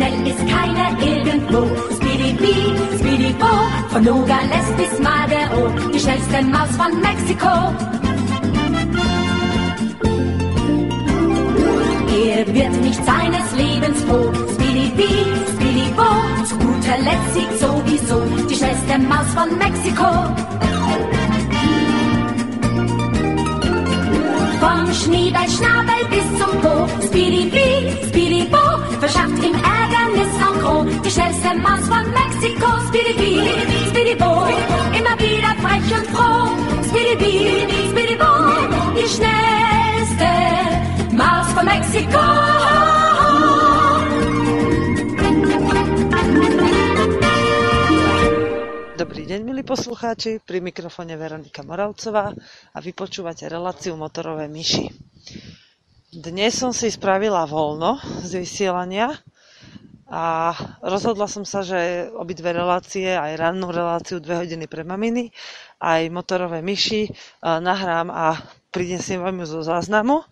Schnell ist keiner irgendwo. Speedy Bee, Speedy Bo, von Nogales bis Madero, die schnellste Maus von Mexiko. Er wird nicht seines Lebens froh. Speedy Bee, Speedy Bo, zu guter Letzt siegt sowieso die schnellste Maus von Mexiko. Vom Schneeball-Schnabel bis zum Po, Speedy-Bee, Speedy-Bo, verschafft im Ärgernis en gros die schnellste Maus von Mexiko. Speedy-Bee, Speedy-Bo, immer wieder frech und froh. Speedy-Bee, Speedy-Bo, die schnellste Maus von Mexiko. Dobrý deň, milí poslucháči, pri mikrofóne Veronika Moravcová a vy počúvate reláciu Motorové myši. Dnes som si spravila voľno z vysielania a rozhodla som sa, že obidve relácie, aj rannú reláciu 2 hodiny pre maminy, aj Motorové myši nahrám a prinesiem vám ju zo záznamu.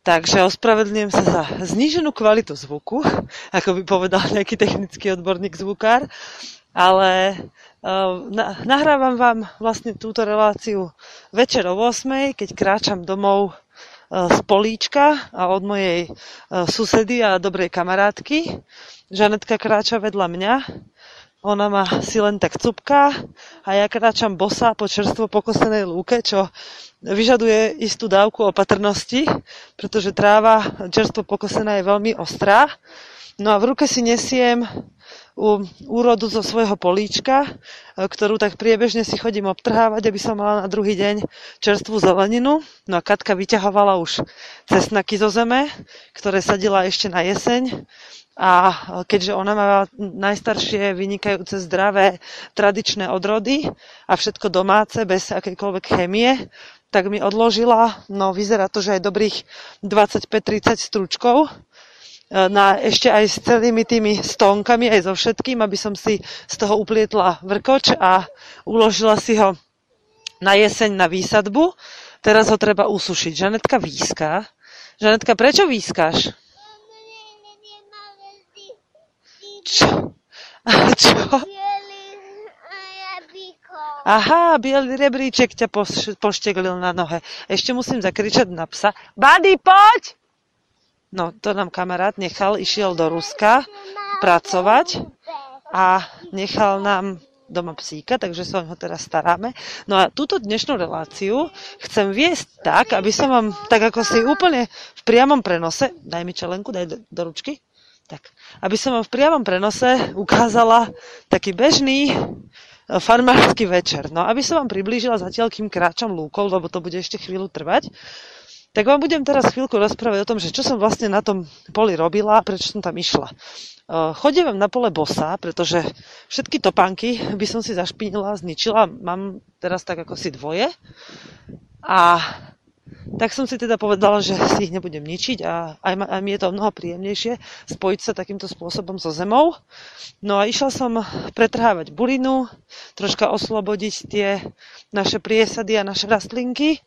Takže ospravedlňujem sa za zníženú kvalitu zvuku, ako by povedal nejaký technický odborník zvukár. Ale nahrávam vám vlastne túto reláciu večer o 8, keď kráčam domov z políčka a od mojej susedy a dobrej kamarátky. Žanetka kráča vedľa mňa, ona ma si len tak cupká a ja kráčam bosa po čerstvo pokosenej lúke, čo vyžaduje istú dávku opatrnosti, pretože tráva čerstvo pokosená je veľmi ostrá. No a v ruke si nesiem úrodu zo svojho políčka, ktorú tak priebežne si chodím obtrhávať, aby som mala na druhý deň čerstvú zeleninu. No a Katka vyťahovala už cesnaky zo zeme, ktoré sadila ešte na jeseň. A keďže ona má najstaršie, vynikajúce, zdravé, tradičné odrody a všetko domáce, bez akejkoľvek chémie, tak mi odložila, no vyzerá to, že aj dobrých 25-30 stručkov, ešte aj s celými tými stónkami, aj so všetkým, aby som si z toho uplietla vrkoč a uložila si ho na jeseň na výsadbu. Teraz ho treba usušiť. Žanetka výská. Žanetka, prečo výskáš? Čo? Čo? Aha, bielý rebríček ťa pošteglil na nohe. Ešte musím zakričať na psa. Bady, poď! No, to nám kamarát nechal, išiel do Ruska pracovať a nechal nám doma psíka, takže sa o ňo teraz staráme. No a túto dnešnú reláciu chcem viesť tak, aby som vám, tak ako si úplne v priamom prenose, daj mi čelenku, daj do ručky, tak, aby som vám v priamom prenose ukázala taký bežný farmársky večer. No, aby som vám priblížila zatiaľ, kým kráčam lúkou, lebo to bude ešte chvíľu trvať. Tak vám budem teraz chvíľku rozprávať o tom, že čo som vlastne na tom poli robila a prečo som tam išla. Chodím na pole bosá, pretože všetky topánky by som si zašpinila, zničila. Mám teraz tak ako si dvoje. A tak som si teda povedala, že si ich nebudem ničiť a aj mi je to mnoho príjemnejšie spojiť sa takýmto spôsobom so zemou. No a išla som pretrhávať burinu, troška oslobodiť tie naše priesady a naše rastlinky.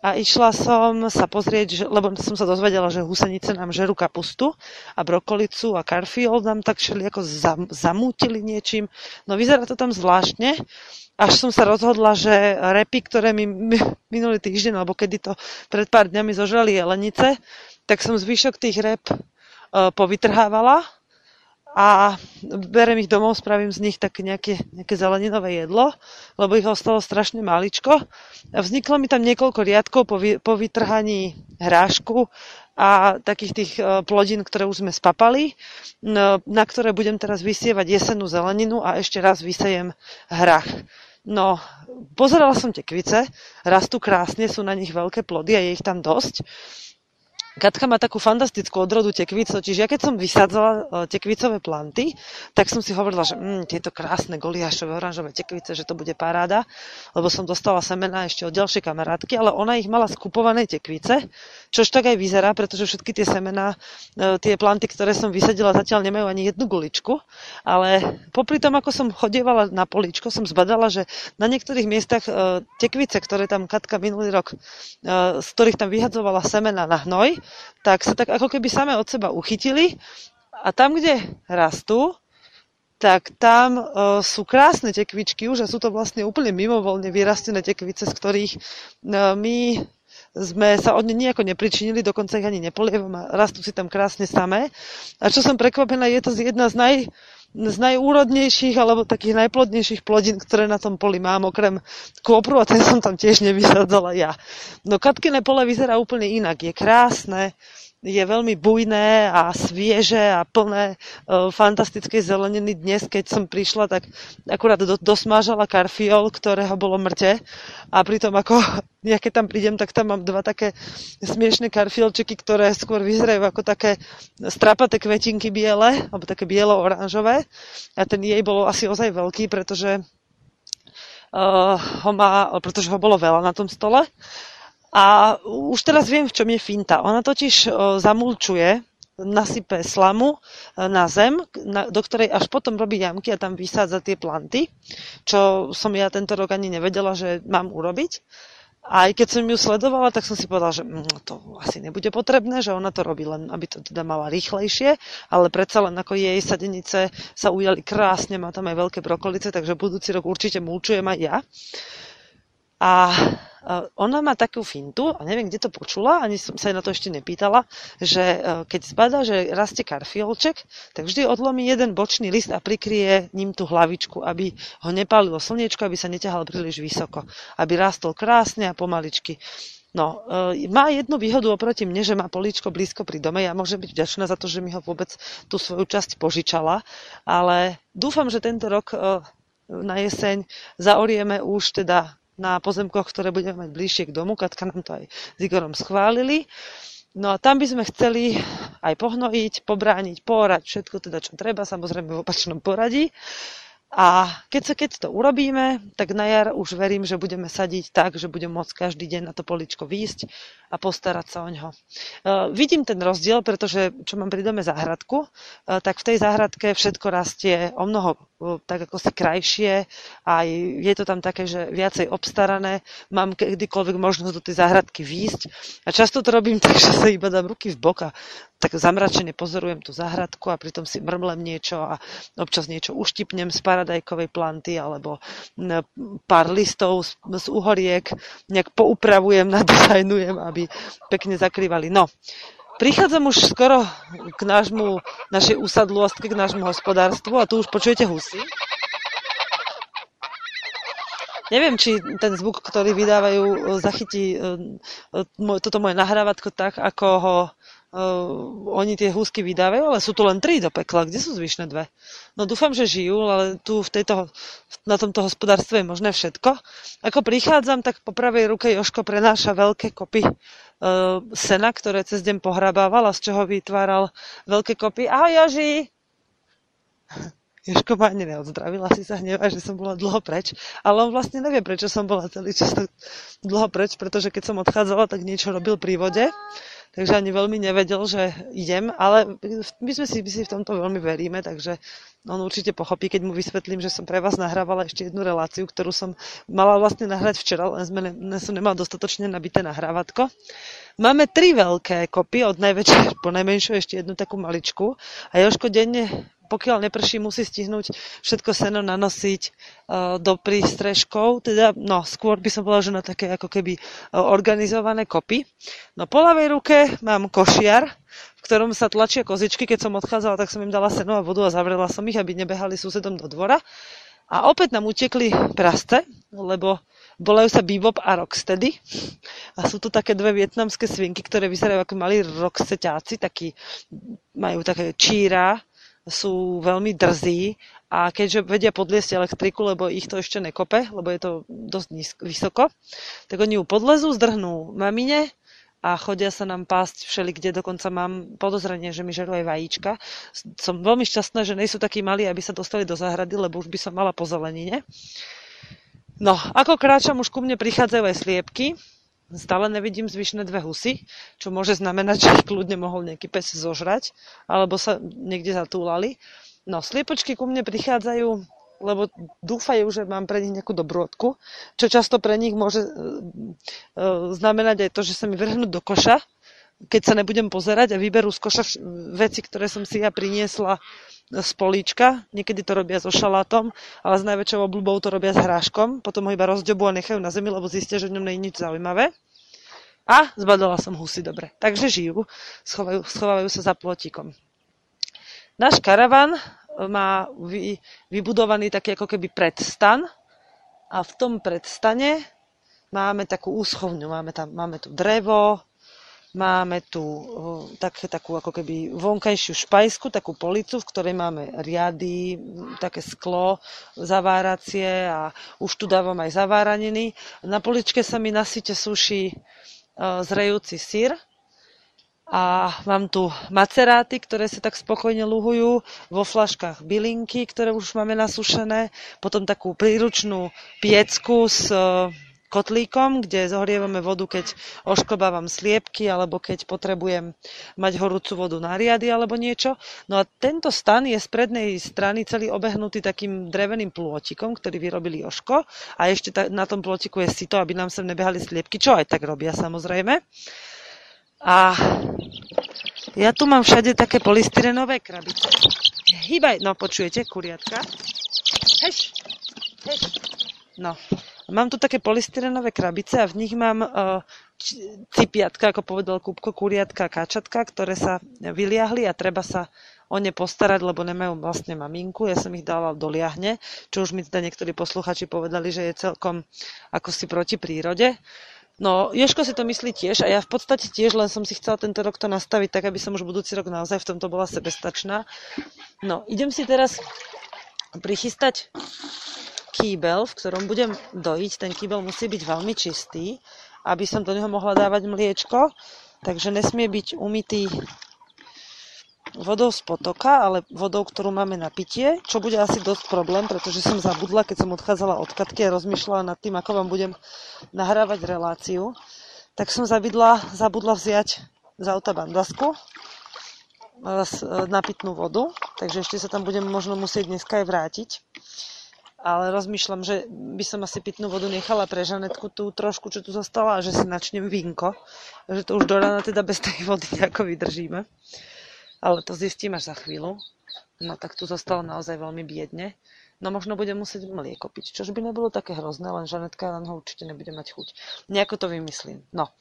A išla som sa pozrieť, lebo som sa dozvedela, že húsenice nám žerú kapustu a brokolicu a karfiol nám tak všelijako zamútili niečím. No vyzerá to tam zvláštne. Až som sa rozhodla, že repy, ktoré mi minulý týždeň, alebo kedy to pred pár dňami zožrali jelenice, tak som zvyšok tých rep povytrhávala a berem ich domov, spravím z nich tak nejaké zeleninové jedlo, lebo ich ostalo strašne maličko. Vzniklo mi tam niekoľko riadkov po vytrhaní hrášku a takých tých plodín, ktoré už sme spapali, na ktoré budem teraz vysievať jesennú zeleninu a ešte raz vysejem hrách. No, pozerala som tie kvice, rastú krásne, sú na nich veľké plody a je ich tam dosť. Katka má takú fantastickú odrodu tekvic, čiže ja keď som vysádzala tekvicové planty, tak som si hovorila, že tieto krásne goliášové oranžové tekvice, že to bude paráda, lebo som dostala semená ešte od ďalšej kamarátky, ale ona ich mala skupované tekvice, čož tak aj vyzerá, pretože všetky tie semená, tie planty, ktoré som vysadila, zatiaľ nemajú ani jednu guličku, ale popri tom, ako som chodievala na políčko, som zbadala, že na niektorých miestach tekvice, ktoré tam Katka minulý rok, z ktorých tam vyhadzovala semená na hnoj, tak sa tak ako keby same od seba uchytili A tam, kde rastú, tak tam sú krásne tekvičky už a sú to vlastne úplne mimovoľne vyrastené tekvice, z ktorých my sme sa od nej nejako nepričinili, dokonca ich ani nepolievam a rastú si tam krásne samé. A čo som prekvapená, je to jedna z najúrodnejších alebo takých najplodnejších plodín, ktoré na tom poli mám, okrem kôpru, a ten som tam tiež nevysádzala ja. No Katkyné pole vyzerá úplne inak, je krásne, je veľmi bujné a svieže a plné fantastickej zeleniny. Dnes, keď som prišla, tak akurát dosmážala karfiol, ktorého bolo mŕte. A pritom, ako ja keď tam prídem, tak tam mám dva také smiešné karfiolčiky, ktoré skôr vyzerajú ako také strapaté kvetinky biele, alebo také bielo-oranžové. A ten jej bolo asi ozaj veľký, pretože ho bolo veľa na tom stole. A už teraz viem, v čom je finta. Ona totiž zamulčuje, nasype slamu na zem, do ktorej až potom robí jamky a tam vysádza tie planty, čo som ja tento rok ani nevedela, že mám urobiť. Aj keď som ju sledovala, tak som si povedala, že to asi nebude potrebné, že ona to robí len, aby to teda mala rýchlejšie, ale predsa len ako jej sadenice sa ujali krásne, má tam aj veľké brokolice, takže budúci rok určite mulčujem aj ja. A ona má takú fintu, a neviem, kde to počula, ani som sa jej na to ešte nepýtala, že keď zbadá, že rastie karfiolček, tak vždy odlomí jeden bočný list a prikrie ním tú hlavičku, aby ho nepálilo slniečko, aby sa neťahal príliš vysoko, aby rastol krásne a pomaličky. No, má jednu výhodu oproti mne, že má políčko blízko pri dome. Ja môžem byť vďačná za to, že mi ho vôbec tú svoju časť požičala, ale dúfam, že tento rok na jeseň zaorieme už teda na pozemkoch, ktoré budeme mať bližšie k domu. Katka nám to aj s Igorom schválili. No a tam by sme chceli aj pohnojiť, pobrániť, poorať, všetko teda, čo treba, samozrejme v opačnom poradí. A keď to urobíme, tak na jar už verím, že budeme sadiť tak, že budem môcť každý deň na to políčko výjsť a postarať sa o ňo. Vidím ten rozdiel, pretože čo mám pri dome záhradku, tak v tej záhradke všetko rastie o mnoho tak ako si krajšie a je to tam také, že viacej obstarané. Mám kedykoľvek možnosť do tej záhradky výjsť a často to robím tak, že sa iba dám ruky v boka. Tak zamračene pozorujem tú záhradku a pritom si mrmlem niečo a občas niečo uštipnem z paradajkovej planty alebo pár listov z uhoriek, nejak poupravujem, nadizajnujem, aby pekne zakrývali. No, prichádzam už skoro k našej usadlostke, k nášmu hospodárstvu a tu už počujete husy. Neviem, či ten zvuk, ktorý vydávajú, zachytí toto moje nahrávatko tak, ako ho oni tie húsky vydávajú, ale sú tu len 3 do pekla. Kde sú zvyšné 2? No dúfam, že žijú, ale tu na tomto hospodárstve je možné všetko. Ako prichádzam, tak po pravej ruke Joško prenáša veľké kopy sena, ktoré cez deň pohrabával a z čoho vytváral veľké kopy. Ahoj Joži! Jožko ma ani neodzdravil, asi sa hnevá, že som bola dlho preč, ale on vlastne nevie, prečo som bola celý čas dlho preč, pretože keď som odchádzala, tak niečo robil pri vode, takže ani veľmi nevedel, že idem, ale my si v tomto veľmi veríme, takže on určite pochopí, keď mu vysvetlím, že som pre vás nahrávala ešte jednu reláciu, ktorú som mala vlastne nahrať včera, len som nemala dostatočne nabité nahrávatko. Máme 3 veľké kopy, od najväčšej po najmenšiu ešte jednu takú maličku a Jožko denne, pokiaľ neprší, musí stihnúť všetko seno nanosiť do prístrežkov, teda skôr by som bola, že na také ako keby organizované kopy. No po ľavej ruke mám košiar, v ktorom sa tlačia kozičky, keď som odchádzala, tak som im dala seno a vodu a zavrela som ich, aby nebehali susedom do dvora. A opäť nám utekli prasce, lebo volajú sa Bebop a Rocksteady a sú to také 2 vietnamské svinky, ktoré vyzerajú ako malí rockseťáci, majú také číra, sú veľmi drzí a keďže vedia podliesť elektriku, lebo ich to ešte nekope, lebo je to dosť vysoko, tak oni ju podlezú, zdrhnú mamine a chodia sa nám pásť všelikde, dokonca mám podozrenie, že mi žerú aj vajíčka. Som veľmi šťastná, že nejsú takí malí, aby sa dostali do záhrady, lebo už by som mala po zelenine. No, ako kráčam, už ku mne prichádzajú aj sliepky. Stále nevidím zvyšné 2 husy, čo môže znamenať, že ich kľudne mohol nejaký pes zožrať, alebo sa niekde zatúlali. No, sliepočky ku mne prichádzajú, lebo dúfajú, že mám pre nich nejakú dobrôdku, čo často pre nich môže znamenať aj to, že sa mi vrhnú do koša, keď sa nebudem pozerať a vyberú z koša veci, ktoré som si ja priniesla z políčka. Niekedy to robia so šalátom, ale s najväčšou obľubou to robia s hráškom. Potom ho iba rozďobu a nechajú na zemi, lebo zistia, že v ňom nie je nič zaujímavé. A zbadala som husy, dobre. Takže žijú, schovávajú sa za plotíkom. Náš karavan má vybudovaný taký ako keby predstan a v tom predstane máme takú úschovňu, máme tu drevo, máme tu takú ako keby vonkajšiu špajsku, takú policu, v ktorej máme riady, také sklo, zaváracie a už tu dávam aj zaváraniny. Na poličke sa mi na site suší zrejúci syr a mám tu maceráty, ktoré sa tak spokojne luhujú, vo flaškách bylinky, ktoré už máme nasušené, potom takú príručnú piecku s kotlíkom, kde zohrievame vodu, keď ošklbávam sliepky alebo keď potrebujem mať horúcu vodu na riady alebo niečo. No a tento stan je z prednej strany celý obehnutý takým dreveným plôtikom, ktorý vyrobili Joško, a ešte na tom plôtiku je sito, aby nám sem nebehali sliepky, čo aj tak robia samozrejme. A ja tu mám všade také polystyrenové krabice. Hýbaj, no počujete, kuriatka. Heš, heš. No. Mám tu také polystyrenové krabice a v nich mám cipiatka, ako povedal Kúbko, kuriatka, kačatka, ktoré sa vyliahli a treba sa o ne postarať, lebo nemajú vlastne maminku. Ja som ich dala do liahne, čo už mi teda niektorí posluchači povedali, že je celkom ako si proti prírode. No, Joško si to myslí tiež a ja v podstate tiež, len som si chcela tento rok to nastaviť tak, aby som už budúci rok naozaj v tomto bola sebestačná. No, idem si teraz prichystať kýbel, v ktorom budem dojiť. Ten kýbel musí byť veľmi čistý, aby som do neho mohla dávať mliečko, takže nesmie byť umytý vodou z potoka, ale vodou, ktorú máme na pitie, čo bude asi dosť problém, pretože som zabudla, keď som odchádzala od Katky a rozmýšľala nad tým, ako vám budem nahrávať reláciu, tak som zabudla vziať z auta bandasku na pitnú vodu, takže ešte sa tam budem možno musieť dneska aj vrátiť. Ale rozmýšľam, že by som asi pitnú vodu nechala pre Žanetku tú trošku, čo tu zostala, a že si načnem vínko. Že to už do rána teda bez tej vody nejako vydržíme. Ale to zistím až za chvíľu. No tak tu zostalo naozaj veľmi biedne. No možno budem musieť mlieko piť, čož by nebolo také hrozné, len Žanetka na ho určite nebude mať chuť. Nejako to vymyslím. No,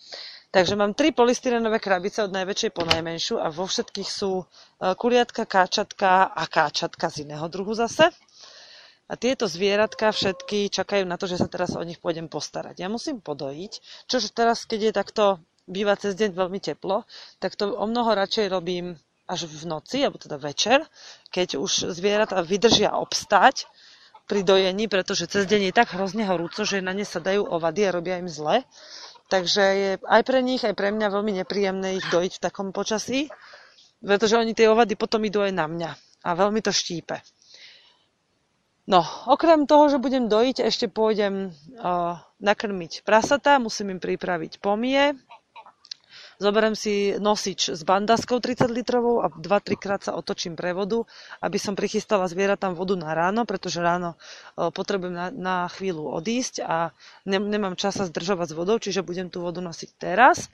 takže mám 3 polystyrenové krabice od najväčšej po najmenšiu a vo všetkých sú kuriatka, káčatka a káčatka z iného druhu zase. A tieto zvieratka všetky čakajú na to, že sa teraz o nich pôjdem postarať. Ja musím podojiť, čože teraz, keď je takto, býva cez deň veľmi teplo, tak to o mnoho radšej robím až v noci, alebo teda večer, keď už zvieratá vydržia obstať pri dojení, pretože cez deň je tak hrozne horúco, že na ne sadajú ovady a robia im zle. Takže je aj pre nich, aj pre mňa veľmi nepríjemné ich dojiť v takom počasí, pretože oni tie ovady potom idú aj na mňa a veľmi to štípe. No, okrem toho, že budem dojiť, ešte pôjdem nakrmiť prasatá, musím im pripraviť pomie. Zoberiem si nosič s bandaskou 30 litrovou a 2-3 krát sa otočím pre vodu, aby som prichystala zvieratám vodu na ráno, pretože ráno potrebujem na chvíľu odísť a nemám časa zdržovať s vodou, čiže budem tú vodu nosiť teraz.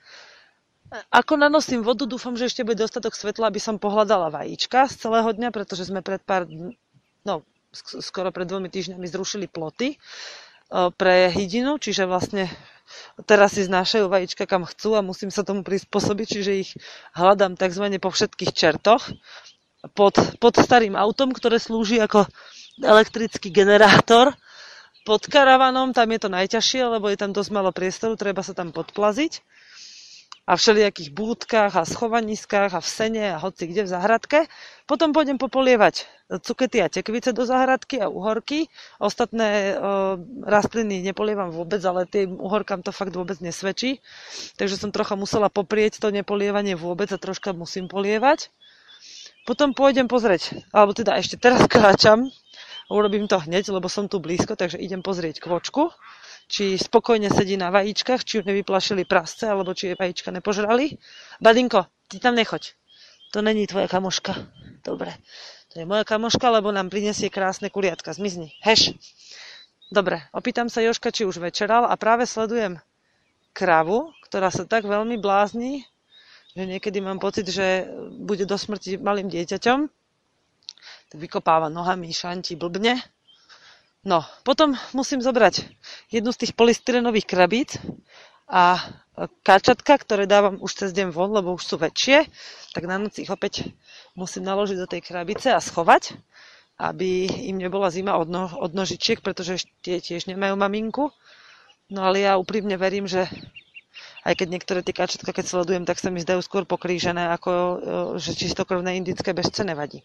Ako nanosím vodu, dúfam, že ešte bude dostatok svetla, aby som pohľadala vajíčka z celého dňa, pretože sme pred pár dní, no, skoro pred 2 týždňami zrušili ploty pre hydinu, čiže vlastne teraz si znášajú vajíčka kam chcú a musím sa tomu prispôsobiť, čiže ich hľadám takzvané po všetkých čertoch pod starým autom, ktoré slúži ako elektrický generátor, pod karavanom, tam je to najťažšie, lebo je tam dosť malo priestoru, treba sa tam podplaziť, a v všelijakých búdkach a schovaniskách a v sene a hoci kde v záhradke. Potom pôjdem popolievať cukety a tekvice do záhradky a uhorky. Ostatné rastliny nepolievam vôbec, ale tým uhorkám to fakt vôbec nesvedčí. Takže som trocha musela poprieť to nepolievanie vôbec a troška musím polievať. Potom pôjdem pozrieť, alebo teda ešte teraz kráčam. Urobím to hneď, lebo som tu blízko, takže idem pozrieť kvočku, či spokojne sedí na vajíčkach, či ju nevyplašili prasce, alebo či jej vajíčka nepožrali. Badinko, ty tam nechoď. To není tvoja kamoška. Dobre. To je moja kamoška, lebo nám prinesie krásne kuriatka. Zmizni. Heš. Dobre. Opýtam sa Joška, či už večeral, a práve sledujem kravu, ktorá sa tak veľmi blázni, Že niekedy mám pocit, že bude do smrti malým dieťaťom, tak vykopáva nohami, šantí, blbne. No, potom musím zobrať jednu z tých polystyrenových krabíc a káčatka, ktoré dávam už cez deň von, lebo už sú väčšie, tak na noc ich opäť musím naložiť do tej krabice a schovať, aby im nebola zima od nožičiek, pretože tie tiež nemajú maminku. No ale ja úprimne verím, že aj keď niektoré tie kačatka, keď sledujem, tak sa mi zdajú skôr pokrížené, ako že čistokrvné indické bežce nevadí.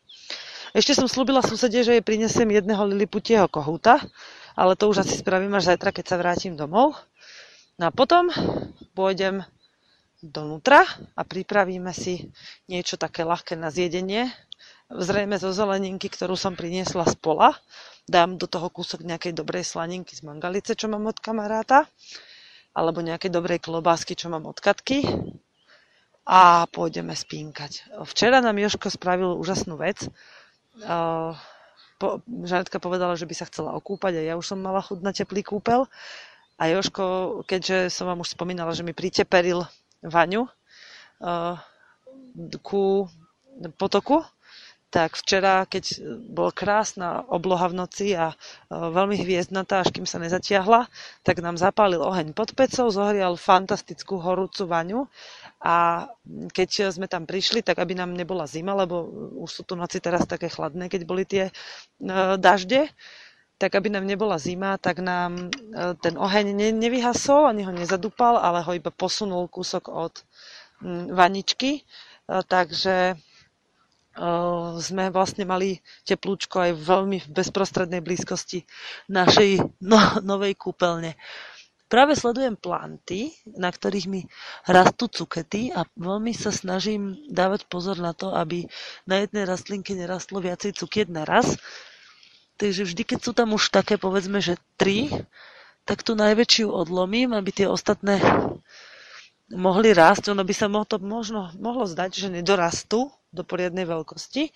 Ešte som slúbila susede, že jej prinesiem jedného liliputieho kohúta, ale to už asi spravím až zajtra, keď sa vrátim domov. No a potom pôjdem donútra a pripravíme si niečo také ľahké na zjedenie. Zrejme zo zeleninky, ktorú som priniesla z pola. Dám do toho kúsok nejakej dobrej slaninky z mangalice, čo mám od kamaráta, alebo nejakej dobrej klobásky, čo mám od Katky, a pôjdeme spínkať. Včera nám Joško spravil úžasnú vec. Žanetka povedala, že by sa chcela okúpať a ja už som mala chuť na teplý kúpel. A Joško, keďže som vám už spomínala, že mi priteperil vaňu ku potoku, tak včera, keď bola krásna obloha v noci a veľmi hviezdnatá, až kým sa nezatiahla, tak nám zapálil oheň pod pecou, zohrial fantastickú horúcu vaňu a keď sme tam prišli, tak aby nám nebola zima, lebo už sú tu noci teraz také chladné, keď boli tie dažde, tak aby nám nebola zima, tak nám ten oheň nevyhasol, ani ho nezadúpal, ale ho iba posunul kúsok od vaničky, takže sme vlastne mali teplúčko aj veľmi v bezprostrednej blízkosti našej novej kúpeľne. Práve sledujem planty, na ktorých mi rastú cukety a veľmi sa snažím dávať pozor na to, aby na jednej rastlinke nerastlo viacej cukiet naraz. Takže vždy, keď sú tam už také, povedzme, že 3, tak tú najväčšiu odlomím, aby tie ostatné mohli rásť. Ono by sa možno mohlo zdať, že nedorastú do poriadnej veľkosti,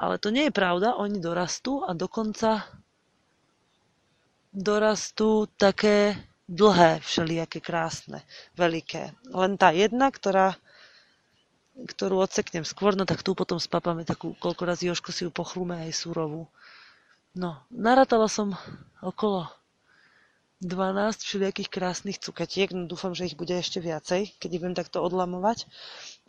ale to nie je pravda, oni dorastú a dokonca dorastú také dlhé, všelijaké krásne, veľké. Len tá jedna, ktorú odseknem skôr, no tak tu potom spapáme takú, koľko razy Jožko si ju pochrúme aj súrovú. No, narátala som okolo 12 všelijakých krásnych cukatiek, no dúfam, že ich bude ešte viacej, keď ich budem takto odlamovať.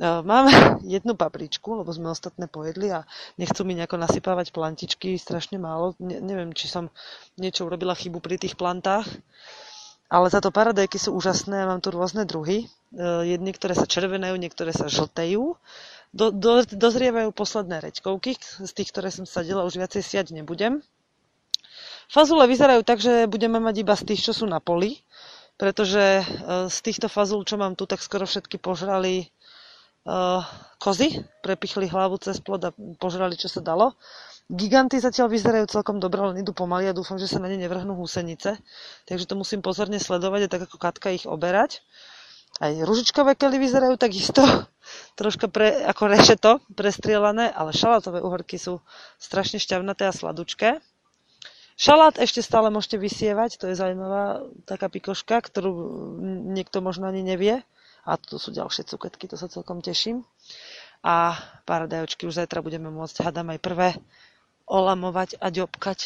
Mám jednu papričku, lebo sme ostatné pojedli a nechcú mi nejako nasypávať plantičky, strašne málo. Neviem, či som niečo urobila chybu pri tých plantách, ale táto paradajky sú úžasné, mám tu rôzne druhy. Niektoré sa červenajú, niektoré sa žltejú. Dozrievajú posledné reďkovky, z tých, ktoré som sadila, už viacej siať nebudem. Fazule vyzerajú tak, že budeme mať iba z tých, čo sú na poli, pretože z týchto fazul, čo mám tu, tak skoro všetky požrali kozy, prepichli hlavu cez plod a požrali, čo sa dalo. Giganty zatiaľ vyzerajú celkom dobre, len idú pomaly a dúfam, že sa na ne nevrhnú húsenice, takže to musím pozorne sledovať a tak ako Katka ich oberať. Aj ružičkové kely vyzerajú takisto, troška ako rešeto prestrielané, ale šalátové uhorky sú strašne šťavnaté a sladučké. Šalát ešte stále môžete vysievať, to je zaujímavá taká pikoška, ktorú niekto možno ani nevie. A tu sú ďalšie cuketky, to sa celkom teším. A paradajočky už zajtra budeme môcť, hádam, aj prvé olamovať a ďobkať.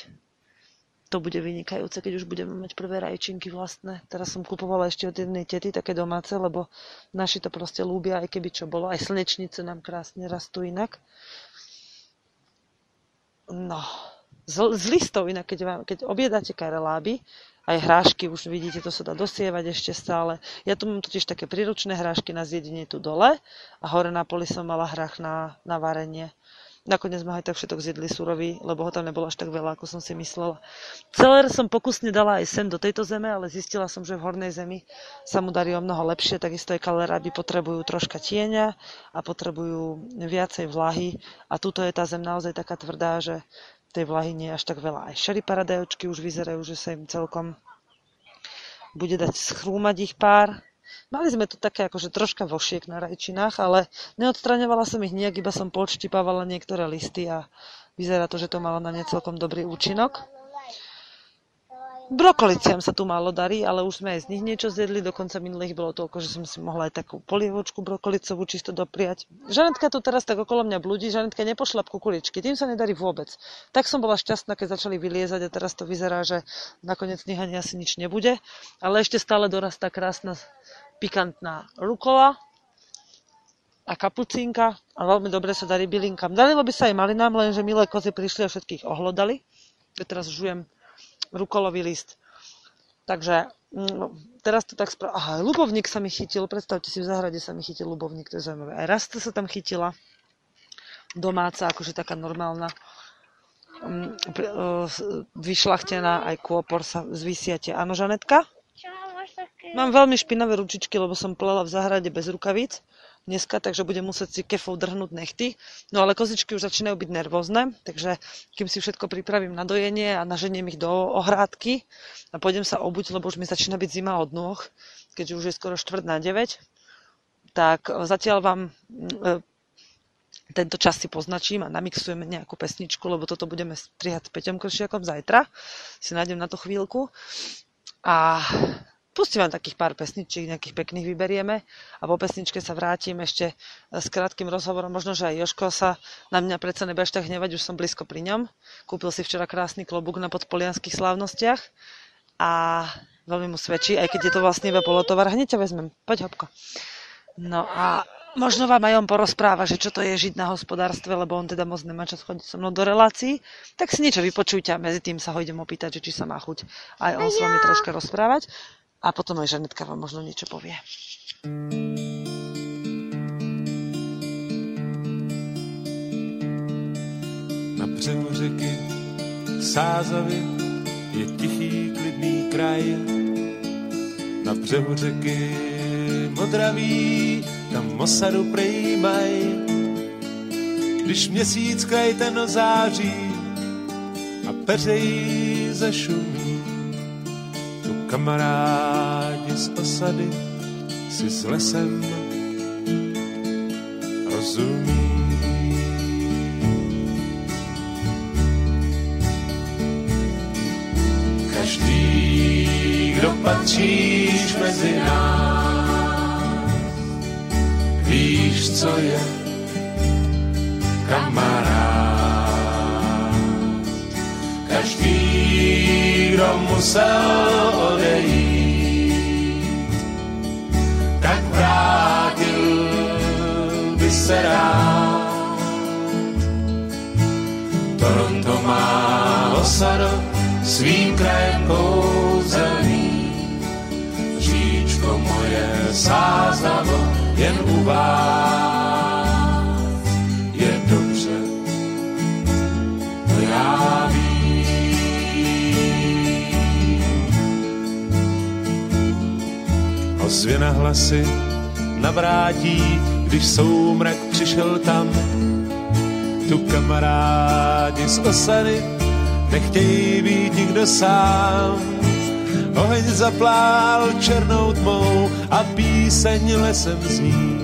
To bude vynikajúce, keď už budeme mať prvé rajčinky vlastné. Teraz som kupovala ešte od jednej tety, také domáce, lebo naši to proste ľúbia, aj keby čo bolo. Aj slnečnice nám krásne rastú inak. No... Z listov, inak keď objedáte kareláby, aj hrášky už vidíte, to sa dá dosievať ešte stále. Ja tu mám totiž také príručné hrášky na zjedenie tu dole a hore na poli som mala hrách na varenie. Nakoniec ma aj tak všetok zjedli surový, lebo ho tam nebolo až tak veľa, ako som si myslela. Celer som pokusne dala aj sem do tejto zeme, ale zistila som, že v hornej zemi sa mu darí o mnoho lepšie, takisto aj kaleráby potrebujú troška tieňa a potrebujú viacej vlahy a tuto je tá zem naozaj taká tvrdá, že tej vlahy nie je až tak veľa. Aj šery paradajočky už vyzerajú, že sa im celkom bude dať schrúmať ich pár. Mali sme tu také akože troška vošiek na rajčinách, ale neodstraňovala som ich nijak, iba som poodštipávala niektoré listy a vyzerá to, že to malo na ne celkom dobrý účinok. Brokoliciam sa tu málo darí, ale už sme aj z nich niečo zjedli. Dokonca minulých bolo toľko, že som si mohla aj takú polievočku brokolicovú čisto dopriať. Žanetka tu teraz tak okolo mňa blúdi. Žanetka nepošla kukuličky, tým sa nedarí vôbec. Tak som bola šťastná, keď začali vyliezať a teraz to vyzerá, že nakoniec z nich ani asi nič nebude. Ale ešte stále dorastá krásna, pikantná rukola a kapucínka a veľmi dobre sa darí bylinkám. Darilo by sa aj malinám, lenže milé kozy prišli a všetkých ohlodali. Ja teraz žujem rukolový list. Takže teraz to tak spravím. Aha, ľubovník sa mi chytil. Predstavte si, v záhrade sa mi chytil ľubovník. To je zaujímavé. Aj rasta sa tam chytila. Domáca, akože taká normálna. Vyšľachtená, aj kôpor sa zvisiate. Áno, Žanetka? Mám veľmi špinavé ručičky, lebo som plela v záhrade bez rukavíc dneska, takže budem musieť si kefou drhnúť nechty. No ale kozičky už začínajú byť nervózne, takže kým si všetko pripravím na dojenie a naženiem ich do ohrádky a pôjdem sa obuť, lebo už mi začína byť zima od nôh, keďže už je skoro 8:45, tak zatiaľ vám tento čas si poznačím a namixujeme nejakú pesničku, lebo toto budeme strihať s Peťom Kršiakom zajtra. Si nájdem na to chvíľku a pustím vám takých pár pesničiek, nejakých pekných vyberieme a po pesničke sa vrátim ešte s krátkym rozhovorom. Možno, že aj Joško sa na mňa predsa nebude až tak hnevať, už som blízko pri ňom. Kúpil si včera krásny klobúk na podpolianských slávnostiach a veľmi mu svedčí, aj keď je to vlastne iba polotovar. Hneď ťa vezmem, poď hopko. No a možno vám aj on porozpráva, že čo to je žiť na hospodárstve, lebo on teda moc nemá čas chodiť so mnou do relácií. Tak si niečo vypočujte a medzi tým sa ho idem opýtať, že či sa má chuť aj on s vami troška rozprávať. A potom aj Žanetka vám možno niečo povie. Na břehu řeky Sázavy je tichý klidný kraj. Na břehu řeky Modraví tam osadu prejmaj. Když měsíc kraj ten září a peřejí zašumí, kamarádi z osady si s lesem rozumí. Každý, kdo patříš mezi nás, víš, co je kamarád. Každý, kdo musel odejít, tak vrátil by se rád. Toronto má osadu svým krajem kouzelný, říčko moje Sázavo, jen u vás je dobře, to já vím. Zvěna hlasy navrátí, když soumrak přišel tam. Tu kamarádi z osady nechtějí být nikdo sám. Oheň zaplál černou tmou a píseň lesem zní.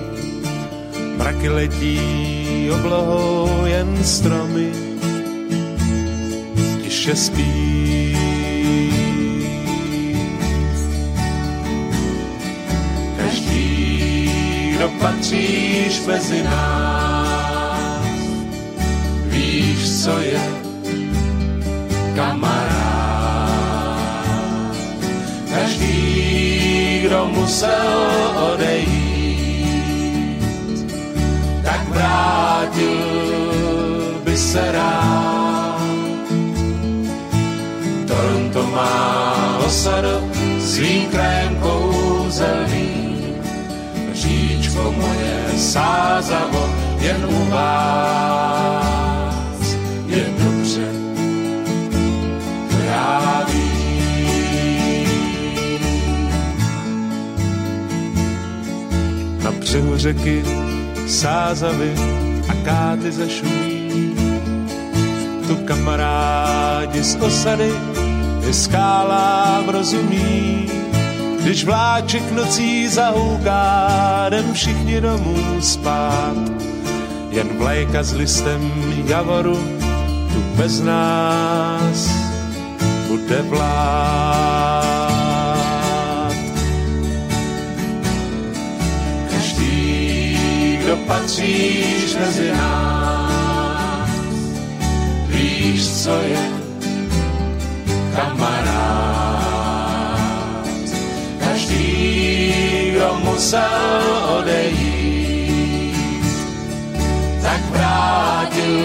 Mraky letí oblohou, jen stromy tiše spí. Kdo patříš mezi nás, víš, co je kamarád. Každý, kdo musel odejít, tak vrátil by se rád. Toronto má osadu svým krajem kouzelný, říčko moje Sázavo, jen u vás je dobře, to já vím. Na břehu řeky Sázavy a káty zašumí, tu kamarádi z osady je skálám rozumí. Když vláček nocí zahouká, jdem všichni domů spát. Jen vlajka s listem javoru tu bez nás bude vlád. Každý, kdo patříš mezi nás, víš, co je kamarád. Každý, kdo musel odejít, tak vrátil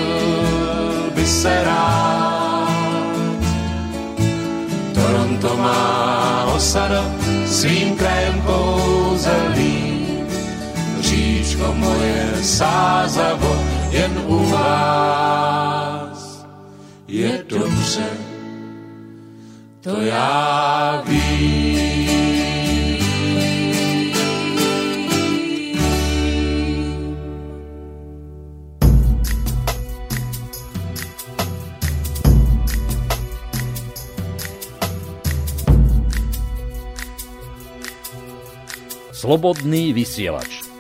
by se rád. Toronto má osada svým krajem kouzelný, říčko moje Sázavo, jen u vás je dobře, to já vím. Slobodný vysielač. Bez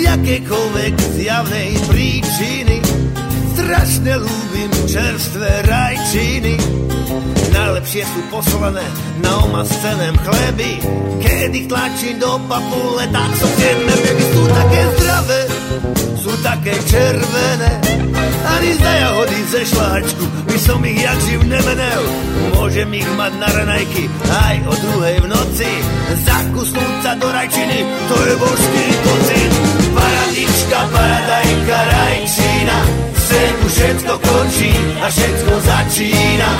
jakékoľvek zjavnej príčiny strašne ľúbim čerstvé rajčiny. Najlepšie sú poslané na omascenem chleby. Keď ich tlačím do papule, tak som jedné beby. Sú také zdravé, sú také červené, ani za jahody ze šláčku by som ich jak živ nemenel. Môžem ich mať na ranajky aj o 2:00 v noci. Zakusnúť sa do rajčiny, to je božský pocit. Paradička, paradajka, rajčina, sem už všetko končí a všetko začína.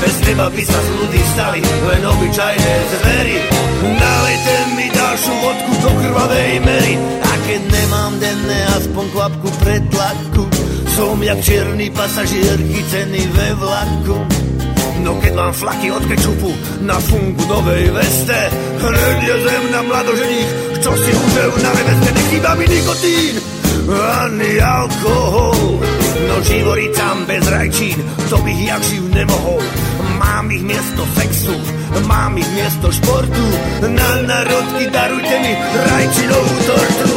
Bez neba by sa z ľudí stali len obyčajné zvery. Nalejte mi ďalšiu vodku do krvavej mery. A keď nemám denné aspoň kvapku pretlaku, som jak čierny pasažier chycený ve vlaku. No keď mám flaky od kečupu na fungu novej veste, hneď jezem na mladoženích, čo si užel na reveste. Nechýba mi nikotín ani alkohol, no živoricám bez rajčín, to bych jak živ nemohol. Mám ich miesto sexu, mám ich miesto športu, na narodky darujte mi rajčinovú tortu.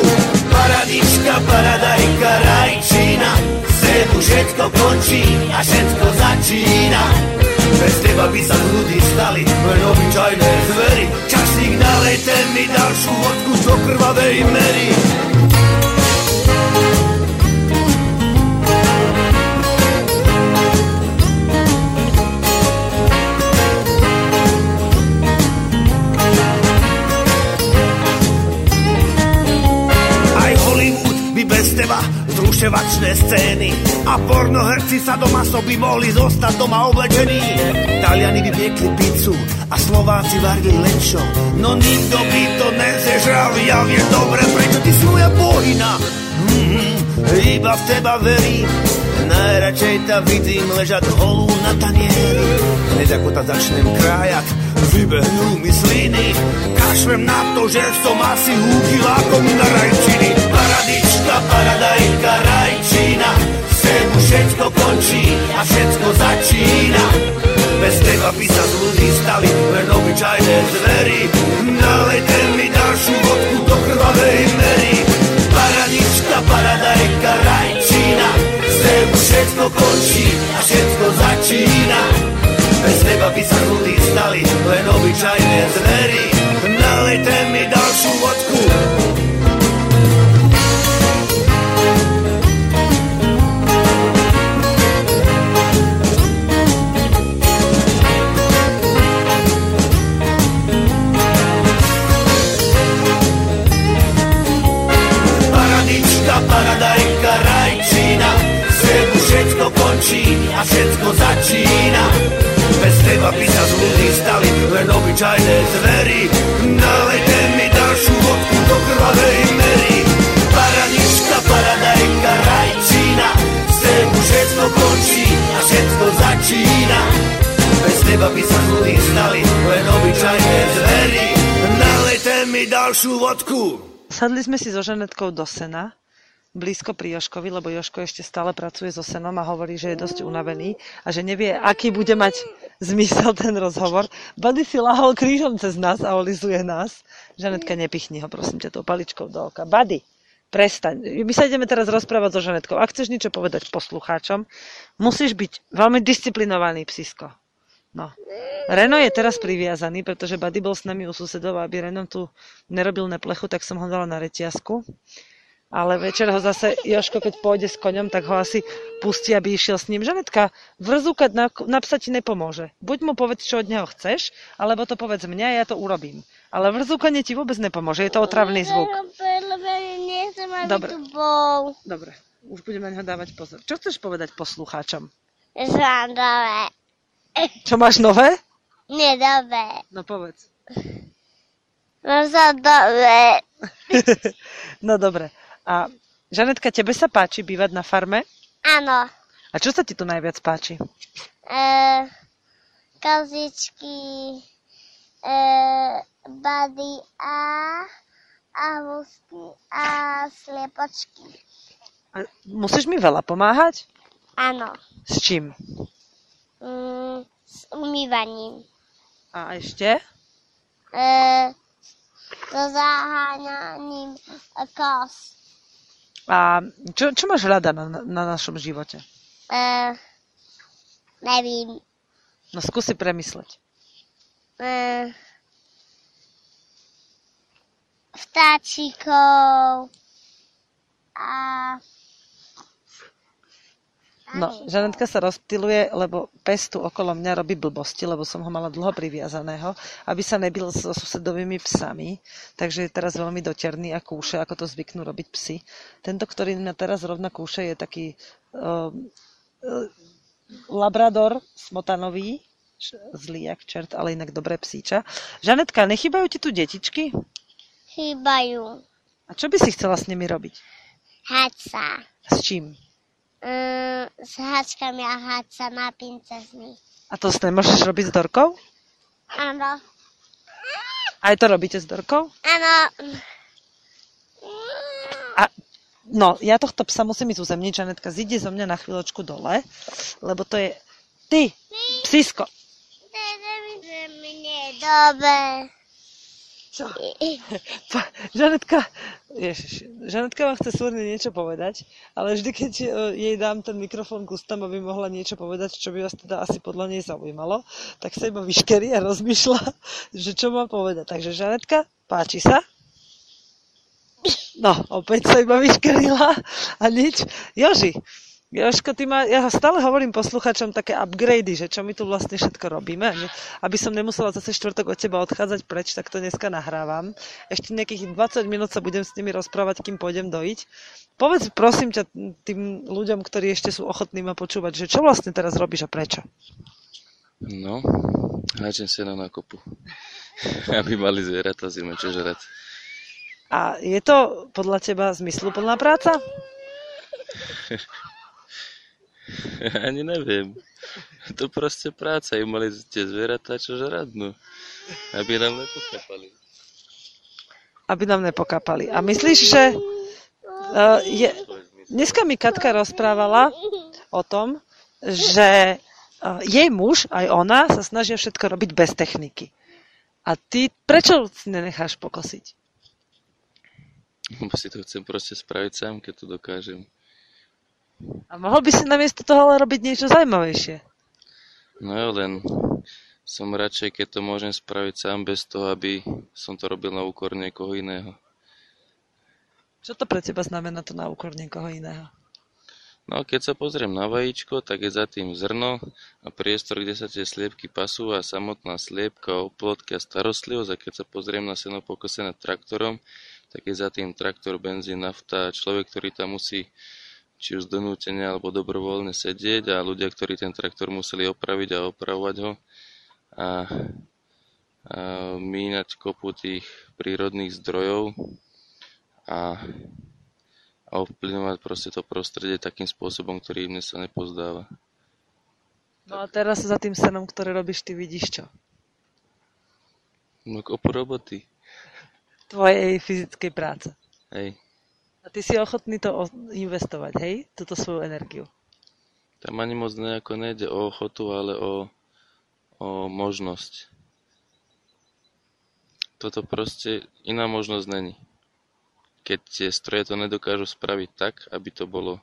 Paradička, paradajka, rajčina, sem už všetko končí a všetko začína. Bez teba by sa ľudí stali len obyčajné zvery. Čašník, nalejte mi ďalšiu vodku do krvavej mery. Bez teba zruševačné scény a pornoherci sa doma soby mohli zostať doma oblečení. Taliani by piekli pizzu a Slováci varili lečo, no nikto by to nezežral. Ja viem dobre prečo, ty si moja bohyna, iba v teba verím. Najradšej ta vidím ležať holú na tanieri. Hneď ako ta začnem krájať, vybehnú mi sliny. Kašlem na to, že som asi úchylákom na rajčiny. Paradička, paradajka, rajčina, sem už všetko končí a všetko začína. Bez teba by sa z ľudí stali len obyčajné zvery. Nalejte mi ďalšiu vodku do krvavej mery. Paradička, paradajka, rajčina, sem už všetko končí a všetko začína. Bez teba by sa ľudí stali len obyčajné zvery. Nalejte mi ďalšiu vodku. Paradička, paradajka, rajčina, sem už všetko končí a všetko začína. Bez teba by sa z ľudí stali len obyčajné zvery. Nalejte mi ďalšiu vodku do krvavej mery. Paradička, paradajka, rajčina, sem už všetko končí a všetko začína. Bez teba by sa z ľudí stali len obyčajné zvery. Nalejte mi ďalšiu vodku. Sadli sme si so Žanetkou do sena blízko pri Joškovi, lebo Joško ešte stále pracuje so senom a hovorí, že je dosť unavený a že nevie, aký bude mať zmysel ten rozhovor. Bady si lahol krížom cez nás a olizuje nás. Žanetka, nepichni ho, prosím ťa, tou paličkou do oka. Bady, prestaň. My sa ideme teraz rozprávať so Žanetkou. Ak chceš niečo povedať poslucháčom, musíš byť veľmi disciplinovaný, psisko. No. Reno je teraz priviazaný, pretože Buddy bol s nami u susedov, aby Reno tu nerobil neplechu, tak som ho dala na reťazku. Ale večer ho zase Joško, keď pôjde s koňom, tak ho asi pustí, aby išiel s ním. Žanetka, vrzúkať na psa ti nepomôže. Buď mu povedz, čo od neho chceš, alebo to povedz mňa, ja to urobím. Ale vrzúkanie ti vôbec nepomôže, je to otravný zvuk. Dobre. Dobre, už budeme na neho dávať pozor. Čo chceš povedať poslucháčom? Žandové. Čo máš nové? Nie, nové. No povedz. No sa nové. No dobre. A Žanetka, tebe sa páči bývať na farme? Áno. A čo sa ti tu najviac páči? Kozičky, Bady a husky a sliepočky. A musíš mi veľa pomáhať? Áno. S čím? S umývaním. A ešte? So zaháňaním kos. A čo máš rada na našom živote? Nevím. No skúsi premysleť. Vtáčikov a... No, Žanetka sa rozptyluje, lebo pes tu okolo mňa robí blbosti, lebo som ho mala dlho priviazaného, aby sa nebil so susedovými psami. Takže je teraz veľmi doterný a kúše, ako to zvyknú robiť psi. Tento, ktorý mňa teraz rovna kúše, je taký labrador smotanový, zlý jak čert, ale inak dobré psíča. Žanetka, nechýbajú ti tu detičky? Chýbajú. A čo by si chcela s nimi robiť? Háť sa. S čím? S háčkami a háť sa na pince z nich. A to s nemôžeš robiť s Dorkou? Áno. Aj to robíte s Dorkou? Áno. No, ja tohto psa musím ísť uzemniť. Žanetka, zídi zo mňa na chvíľočku dole, lebo to je ty, psisko. Dobre. Čo? Žanetka vám chce súrne niečo povedať, ale vždy, keď jej dám ten mikrofón k ústam, aby mohla niečo povedať, čo by vás teda asi podľa nej zaujímalo, tak sa iba vyškerí a rozmýšľa, že čo má povedať. Takže Žanetka, páči sa? No, opäť sa iba vyškerila a nič. Joško, ja stále hovorím posluchačom také upgrady, že čo my tu vlastne všetko robíme. Aby som nemusela zase štvrtok od teba odchádzať preč, tak to dneska nahrávam. Ešte nejakých 20 minút sa budem s nimi rozprávať, kým pôjdem dojiť. Povedz prosím ťa tým ľuďom, ktorí ešte sú ochotní ma počúvať, že čo vlastne teraz robíš a prečo? No, háčem sa na nákopu, aby mali zvieratá zime čo žerať. A je to podľa teba zmysluplná práca? Ani neviem. To proste práca. Im mali tie zvieratá čo žradnú. Aby nám nepokapali. Aby nám nepokapali. A myslíš, že... Dneska mi Katka rozprávala o tom, že jej muž, aj ona, sa snažia všetko robiť bez techniky. A ty prečo nenecháš pokosiť? Si to chcem proste spraviť sám, keď to dokážem. A mohol by si namiesto toho ale robiť niečo zaujímavejšie? No ja len som radšej, keď to môžem spraviť sám bez toho, aby som to robil na úkor niekoho iného. Čo to pre teba znamená to na úkor niekoho iného? No keď sa pozriem na vajíčko, tak je za tým zrno a priestor, kde sa tie sliepky pasú a samotná sliepka, oplodka, starostlivosť. A keď sa pozriem na seno pokosené traktorom, tak je za tým traktor, benzín, nafta a človek, ktorý tam musí či už z donútenia alebo dobrovoľne sedieť a ľudia, ktorí ten traktor museli opraviť a opravovať ho a míňať kopu tých prírodných zdrojov a ovplyvňovať proste to prostredie takým spôsobom, ktorý mne sa nepozdáva. No a teraz za tým senom, ktoré robíš, ty vidíš čo? No kopu roboty. Tvojej fyzickej práce. Hej. A ty si ochotný to investovať, hej? Túto svoju energiu. Tam ani moc nejako nejde o ochotu, ale o možnosť. Toto proste iná možnosť není. Keď tie stroje to nedokážu spraviť tak, aby to bolo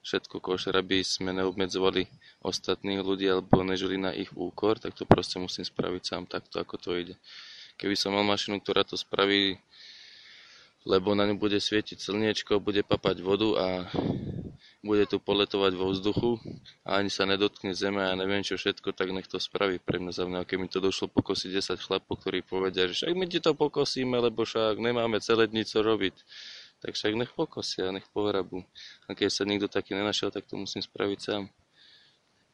všetko košer, aby sme neobmedzovali ostatných ľudí alebo nežili na ich úkor, tak to proste musím spraviť sám takto, ako to ide. Keby som mal mašinu, ktorá to spraví, lebo na ňu bude svietiť slniečko, bude papať vodu a bude tu poletovať vo vzduchu a ani sa nedotkne zeme a neviem čo všetko, tak nech to spraví pre mňa za mňa. Keď mi to došlo pokosiť 10 chlapov, ktorí povedia, že však my ti to pokosíme, lebo však nemáme celé dni co robiť. Tak však nech pokosia, nech pohrabú. A keď sa nikto taký nenašiel, tak to musím spraviť sám.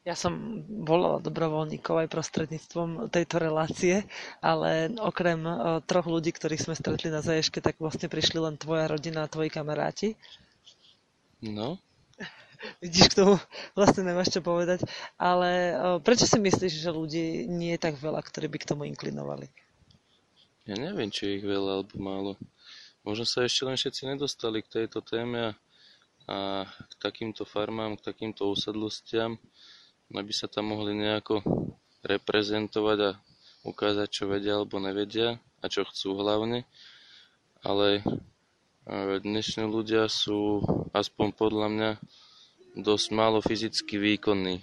Ja som volala dobrovoľníkov aj prostredníctvom tejto relácie, ale okrem troch ľudí, ktorých sme stretli na zaješke, tak vlastne prišli len tvoja rodina a tvoji kamaráti. No. Vidíš, k tomu vlastne nemáš čo povedať. Ale prečo si myslíš, že ľudí nie je tak veľa, ktorí by k tomu inklinovali? Ja neviem, či je ich veľa alebo málo. Možno sa ešte len všetci nedostali k tejto téme a k takýmto farmám, k takýmto usadlostiam, aby sa tam mohli nejako reprezentovať a ukázať, čo vedia alebo nevedia a čo chcú hlavne. Ale dnešní ľudia sú, aspoň podľa mňa, dosť málo fyzicky výkonní.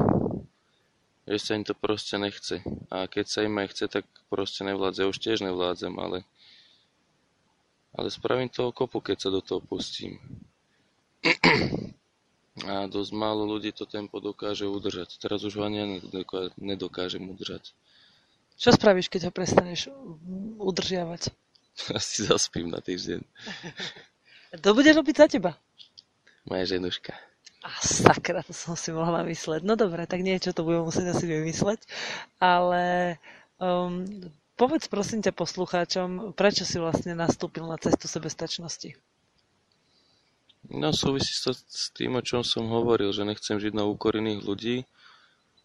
Že sa im to proste nechce. A keď sa im aj chce, tak proste nevládze. Už tiež nevládzem, ale spravím toho kopu, keď sa do toho pustím. A dosť málo ľudí to tempo dokáže udržať. Teraz už ho ani nedokážem udržať. Čo spravíš, keď ho prestaneš udržiavať? Asi zaspím na týždeň. To bude robiť za teba? Moja ženuška. A sakra, to som si mohla mysleť. No dobre, tak niečo to budem musieť asi vymysleť. Ale povedz prosím ťa poslucháčom, prečo si vlastne nastúpil na cestu sebestačnosti? No, súvisí to s tým, o čom som hovoril, že nechcem žiť na úkor iných ľudí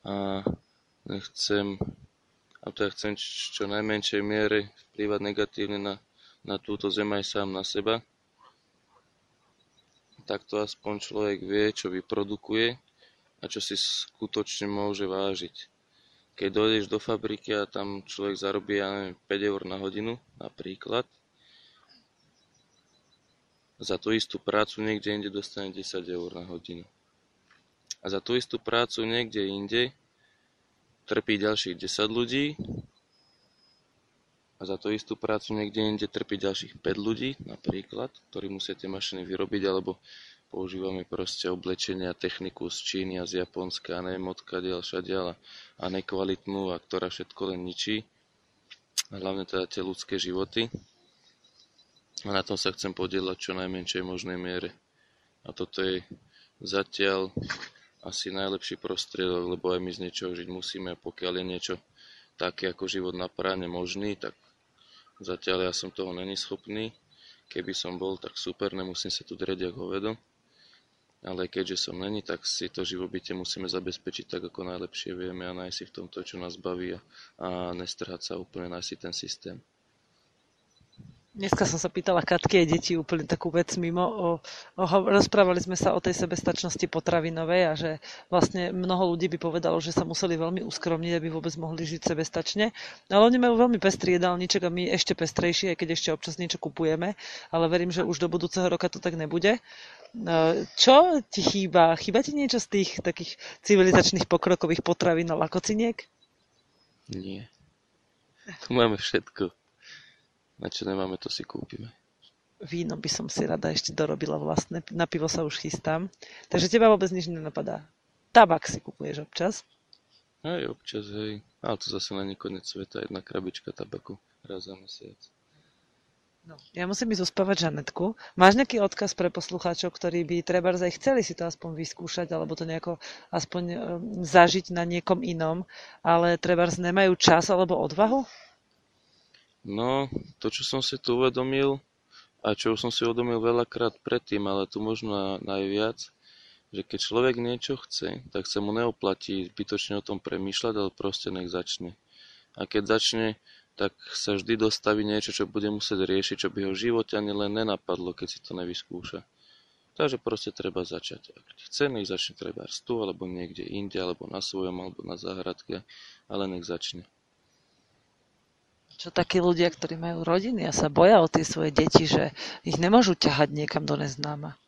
a chcem čo najmenšej miere vplývať negatívne na túto zem aj sám na seba. Takto aspoň človek vie, čo vyprodukuje a čo si skutočne môže vážiť. Keď dojdeš do fabriky a tam človek zarobí, ja neviem, 5 eur na hodinu napríklad, za tú istú prácu niekde inde dostane 10 eur na hodinu. A za tú istú prácu niekde inde trpí ďalších 10 ľudí a za tú istú prácu niekde inde trpí ďalších 5 ľudí, napríklad, ktorí musia tie mašiny vyrobiť, alebo používame proste oblečenia, techniku z Číny a z Japonska, a neviem odkiaľ všadiaľ a nekvalitnú, a ktorá všetko len ničí, a hlavne teda tie ľudské životy. A na tom sa chcem podieľať čo najmenšej možnej miere. A toto je zatiaľ asi najlepší prostriedok, lebo aj my z niečoho žiť musíme. Pokiaľ je niečo také ako život na práne možný, tak zatiaľ ja som toho není schopný. Keby som bol, tak super, nemusím sa tu drieť ako hovedo. Ale keďže som není, tak si to živobytie musíme zabezpečiť tak, ako najlepšie vieme a nájsť si v tomto, čo nás baví a nestrhať sa úplne, nájsť si ten systém. Dneska som sa pýtala Katky a deti úplne takú vec mimo. Rozprávali sme sa o tej sebestačnosti potravinovej a že vlastne mnoho ľudí by povedalo, že sa museli veľmi uskromniť, aby vôbec mohli žiť sebestačne. Ale oni majú veľmi pestrý jedálniček a my ešte pestrejší, aj keď ešte občas niečo kupujeme. Ale verím, že už do budúceho roka to tak nebude. Čo ti chýba? Chýba ti niečo z tých takých civilizačných pokrokových potravín a lakociniek? Nie. Tu máme všetko. Na čo nemáme, to si kúpime. Víno by som si rada ešte dorobila vlastne. Na pivo sa už chystám. Takže teba vôbec nič nenapadá. Tabak si kupuješ občas? Hej, občas, hej. Ale to zase na koniec sveta. Jedna krabička tabaku raz za mesiac. No, ja musím ísť uspávať Žanetku. Máš nejaký odkaz pre poslucháčov, ktorí by trebárs aj chceli si to aspoň vyskúšať, alebo to nejako aspoň zažiť na niekom inom, ale trebárs nemajú čas alebo odvahu? No, to, čo som si tu uvedomil a čo som si uvedomil veľakrát predtým, ale tu možno najviac, že keď človek niečo chce, tak sa mu neoplatí zbytočne o tom premýšľať, ale proste nech začne. A keď začne, tak sa vždy dostaví niečo, čo bude musieť riešiť, čo by ho v živote ani len nenapadlo, keď si to nevyskúša. Takže proste treba začať. Ak chce, nech začne treba tu, alebo niekde inde, alebo na svojom, alebo na záhradke, ale nech začne. Čo takí ľudia, ktorí majú rodiny a sa boja o tie svoje deti, že ich nemôžu ťahať niekam do neznáma?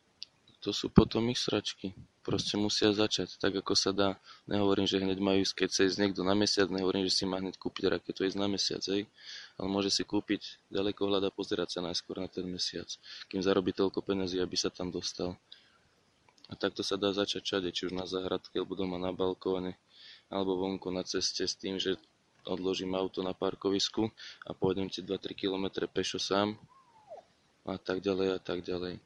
To sú potom ich sračky. Proste musia začať, tak ako sa dá. Nehovorím, že hneď majú ísť, keď sa ísť niekto na mesiac, nehovorím, že si má hneď kúpiť raketu ísť na mesiac, hej? Ale môže si kúpiť ďalekohľad a pozerať sa najskôr na ten mesiac, kým zarobí toľko peniazy, aby sa tam dostal. A takto sa dá začať čade, či už na záhradke, alebo doma na balkóne, alebo vonku na ceste s tým, že odložím auto na parkovisku a pôjdem ti 2-3 km pešo sám a tak ďalej a tak ďalej.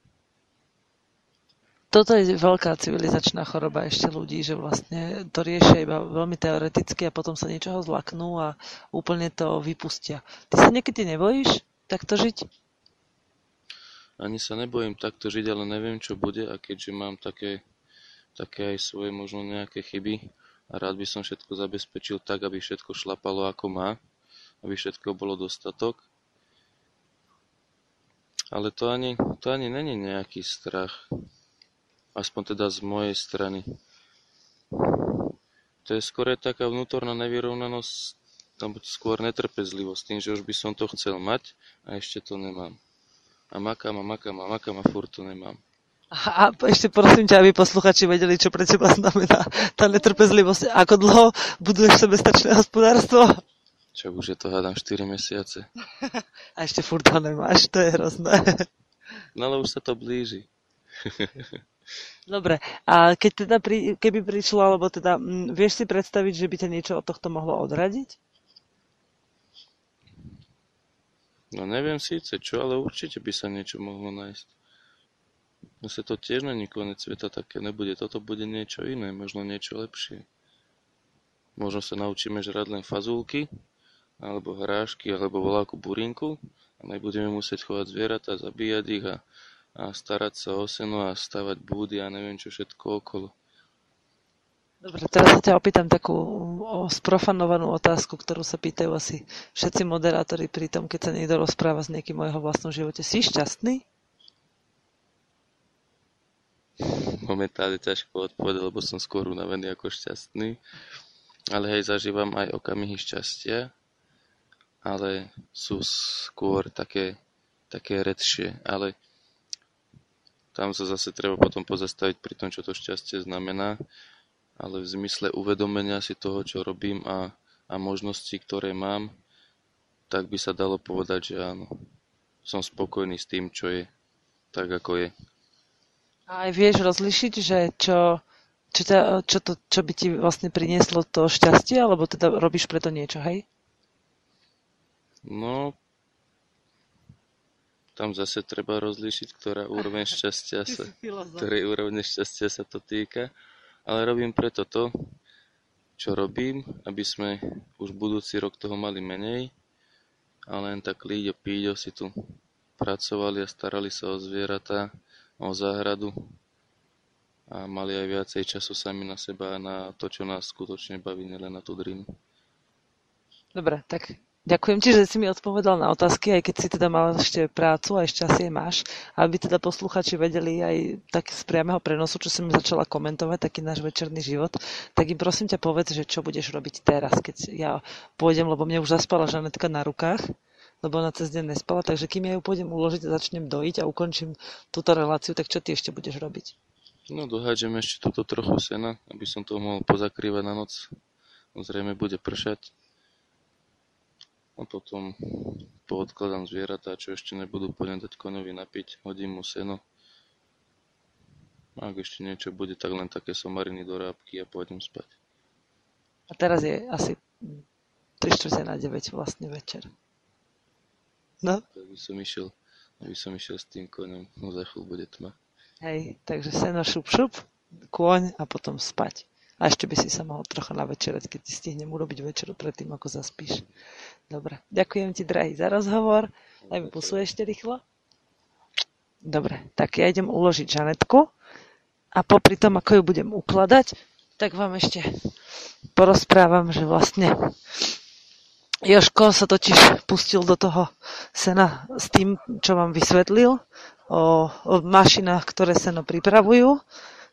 Toto je veľká civilizačná choroba ešte ľudí, že vlastne to riešia iba veľmi teoreticky a potom sa niečoho zlaknú a úplne to vypustia. Ty sa niekedy nebojíš takto žiť? Ani sa nebojím takto žiť, ale neviem, čo bude, a keďže mám také aj svoje možno nejaké chyby, a rád by som všetko zabezpečil tak, aby všetko šlapalo ako má, aby všetko bolo dostatok. Ale to ani není nejaký strach. Aspoň teda z mojej strany. To je skôr taká vnútorná nevyrovnanosť, alebo skôr netrpezlivosť tým, že už by som to chcel mať a ešte to nemám. A makám a furt to nemám. A ešte prosím ťa, aby posluchači vedeli, čo pre teba znamená tá netrpezlivosť. Ako dlho buduješ sebestačné hospodárstvo? Čo už je to, hádam, 4 mesiace. A ešte furt to nemáš, to je hrozné. No ale už sa to blíži. Dobre, a keby prišlo, alebo teda vieš si predstaviť, že by ťa niečo od tohto mohlo odradiť? No neviem síce čo, ale určite by sa niečo mohlo nájsť. Zase to tiež není koniec sveta, také nebude. Toto bude niečo iné, možno niečo lepšie. Možno sa naučíme žrať len fazulky, alebo hrášky, alebo voláku burinku a nebudeme musieť chovať zvieratá, zabíjať ich a starať sa o seno a stavať búdy a neviem čo všetko okolo. Dobre, teraz sa ťa opýtam takú sprofanovanú otázku, ktorú sa pýtajú asi všetci moderátori pri tom, keď sa niekto rozpráva s niekým o jeho vlastnom živote. Si šťastný? Momentálne ťažko odpovedať, lebo som skôr unavený ako šťastný. Ale hej, zažívam aj okamihy šťastia, ale sú skôr také redšie. Ale tam sa zase treba potom pozastaviť pri tom, čo to šťastie znamená. Ale v zmysle uvedomenia si toho, čo robím a možností, ktoré mám, tak by sa dalo povedať, že áno. Som spokojný s tým, čo je, tak ako je. A aj vieš rozlišiť, že čo by ti vlastne prinieslo to šťastie, alebo teda robíš preto niečo, hej? No, tam zase treba rozlišiť, ktorej úroveň šťastia sa to týka. Ale robím preto to, čo robím, aby sme už budúci rok toho mali menej, ale len tak líďo píďo si tu pracovali a starali sa o zvieratá, o záhradu a mali aj viacej času sami na seba a na to, čo nás skutočne baví, nielen na tú drinu. Dobre, tak ďakujem ti, že si mi odpovedal na otázky, aj keď si teda mal ešte prácu a ešte asi máš, aby teda posluchači vedeli aj tak z priameho prenosu, čo si mi začala komentovať, taký náš večerný život, tak im prosím ťa povedz, že čo budeš robiť teraz, keď ja pôjdem, lebo mne už zaspala Žanetka na rukách, lebo ona cez deň nespala, takže kým ja ju pôjdem uložiť a začnem dojiť a ukončím túto reláciu, tak čo ty ešte budeš robiť? No, dohádžem ešte túto trochu sena, aby som to mohol pozakrývať na noc. Zrejme bude pršať. A potom poodkladám zvieratá, čo ešte nebudú, poďme dať koňovi napiť, hodím mu seno. Ak ešte niečo bude, tak len také somariny do rábky a pôjdem spať. A teraz je asi 8:45 vlastne večer. No. Aby som išiel s tým koňom, no za chvíľu bude tma. Hej, takže seno šup šup, kôň a potom spať. A ešte by si sa mohol trocha navečerať, keď ti stihnem urobiť večeru predtým, ako zaspíš. Dobre, ďakujem ti, drahý, za rozhovor. Daj mi pusu ešte rýchlo. Dobre, tak ja idem uložiť Žanetku a popri tom, ako ju budem ukladať, tak vám ešte porozprávam, že vlastne Joško sa totiž pustil do toho sena s tým, čo vám vysvetlil o mašinách, ktoré seno pripravujú.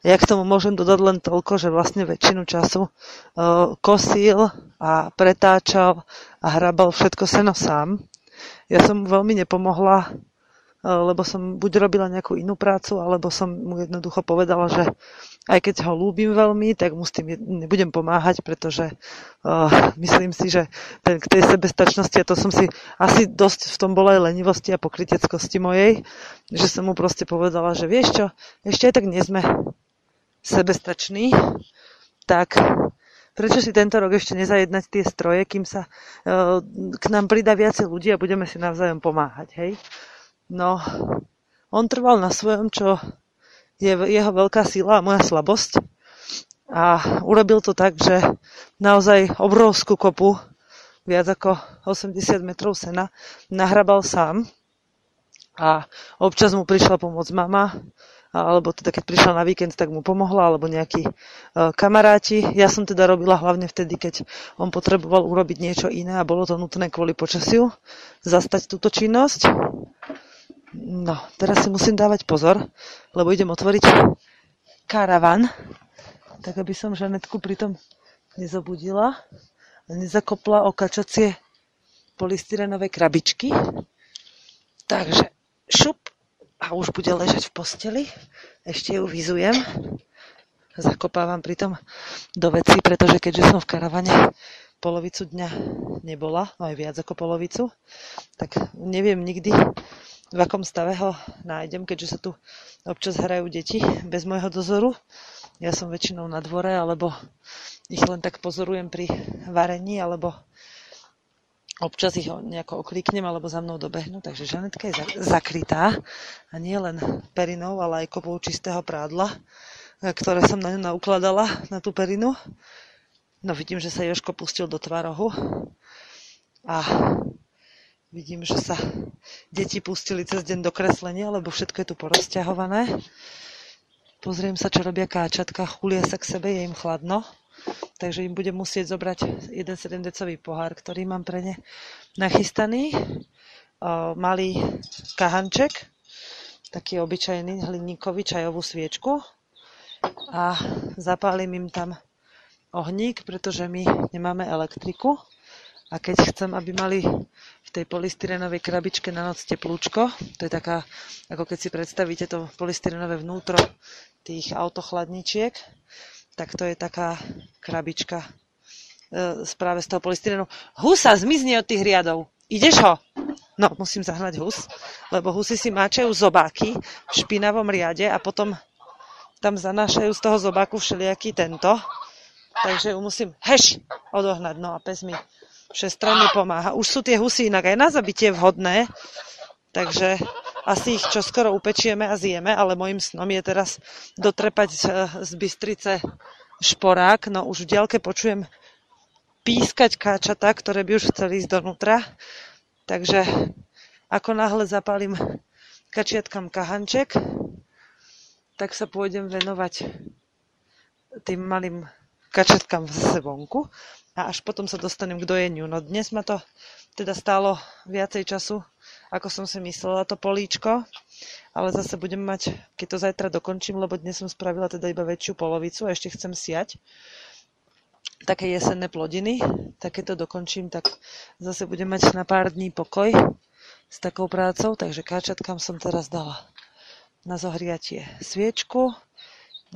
Ja k tomu môžem dodať len toľko, že vlastne väčšinu času kosil a pretáčal a hrabal všetko seno sám. Ja som mu veľmi nepomohla, lebo som buď robila nejakú inú prácu, alebo som mu jednoducho povedala, že aj keď ho ľúbim veľmi, tak mu s tým nebudem pomáhať, pretože myslím si, že k tej sebestačnosti, a to som si asi dosť v tom bola aj lenivosti a pokryteckosti mojej, že som mu proste povedala, že vieš čo, ešte aj tak nie sme sebestační, tak prečo si tento rok ešte nezajednať tie stroje, kým sa k nám pridá viacej ľudí a budeme si navzájom pomáhať, hej? No, on trval na svojom, čo je jeho veľká sila a moja slabosť, a urobil to tak, že naozaj obrovskú kopu, viac ako 80 metrov sena, nahrabal sám, a občas mu prišla pomôcť mama, alebo teda keď prišla na víkend, tak mu pomohla, alebo nejakí kamaráti. Ja som teda robila hlavne vtedy, keď on potreboval urobiť niečo iné a bolo to nutné kvôli počasiu zastať túto činnosť. No, teraz si musím dávať pozor, lebo idem otvoriť karavan, tak aby som Žanetku pritom nezobudila a nezakopla o kačacie polystyrenové krabičky. Takže šup, a už bude ležať v posteli. Ešte ju vyzujem. Zakopávam pritom do veci, pretože keďže som v karavane polovicu dňa nebola, no aj viac ako polovicu, tak neviem nikdy, v akom stave ho nájdem, keďže sa tu občas hrajú deti bez môjho dozoru. Ja som väčšinou na dvore, alebo ich len tak pozorujem pri varení, alebo občas ich nejako okliknem, alebo za mnou dobehnú. Takže Žanetka je zakrytá, a nie len perinou, ale aj kopou čistého prádla, ktoré som na ňu naukladala, na tú perinu. No vidím, že sa Joško pustil do tvarohu a vidím, že sa deti pustili cez deň do kreslenia, lebo všetko je tu porozťahované. Pozriem sa, čo robia káčatka. Chulia sa k sebe, je im chladno. Takže im budem musieť zobrať jeden 7-decový pohár, ktorý mám pre ne nachystaný. Malý kahanček, taký obyčajný hliníkový, čajovú sviečku. A zapálim im tam ohník, pretože my nemáme elektriku. A keď chcem, aby mali v tej polystyrenovej krabičke na noc teplúčko, to je taká, ako keď si predstavíte to polystyrenové vnútro tých autochladničiek, tak to je taká krabička práve z toho polystyrenu. Husa, zmizni od tých riadov! Ideš ho? No, musím zahnať hus, lebo husy si máčajú zobáky v špinavom riade a potom tam zanášajú z toho zobáku všelijaký tento. Takže ju musím heš odohnať, no a pes mi všestranne pomáha. Už sú tie husy inak aj na zabitie vhodné, takže asi ich čoskoro upečieme a zjeme, ale mojím snom je teraz dotrepať z Bystrice šporák. No už v diaľke počujem pískať káčatá, ktoré by už chceli ísť donútra. Takže ako náhle zapálim kačiatkam kahanček, tak sa pôjdem venovať tým malým kačatkám zase vonku. A až potom sa dostanem k dojeniu. No dnes ma to teda stálo viacej času, ako som si myslela, to políčko. Ale zase budem mať, keď to zajtra dokončím, lebo dnes som spravila teda iba väčšiu polovicu a ešte chcem siať také jesenné plodiny. Také to dokončím, tak zase budem mať na pár dní pokoj s takou prácou. Takže káčatkám som teraz dala na zohriatie sviečku.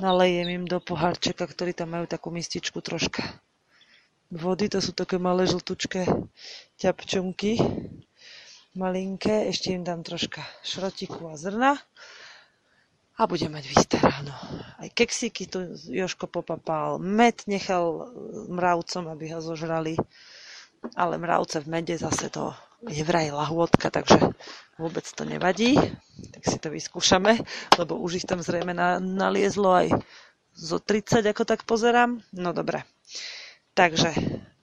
Nalejem im do pohárčeka, ktorý tam majú takú mističku troška vody, to sú také malé žltučké ťapčunky, malinké, ešte im dám troška šrotiku a zrna a budem mať vystaráno. Aj keksíky tu Joško popapal, med nechal mravcom, aby ho zožrali, ale mravce v mede zase to je vraj lahôdka, takže vôbec to nevadí, tak si to vyskúšame, lebo už ich tam zrejme naliezlo aj zo 30, ako tak pozerám. No dobre. Takže,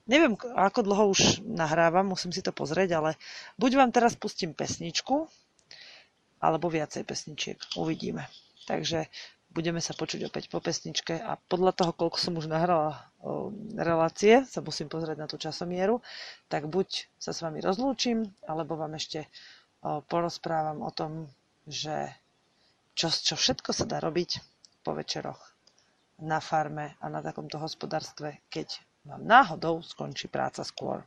neviem, ako dlho už nahrávam, musím si to pozrieť, ale buď vám teraz pustím pesničku, alebo viacej pesničiek, uvidíme. Takže budeme sa počuť opäť po pesničke a podľa toho, koľko som už nahrala relácie, sa musím pozrieť na tú časomieru, tak buď sa s vami rozlúčim, alebo vám ešte porozprávam o tom, že čo všetko sa dá robiť po večeroch na farme a na takomto hospodárstve, keď vám náhodou skončí práca skôr.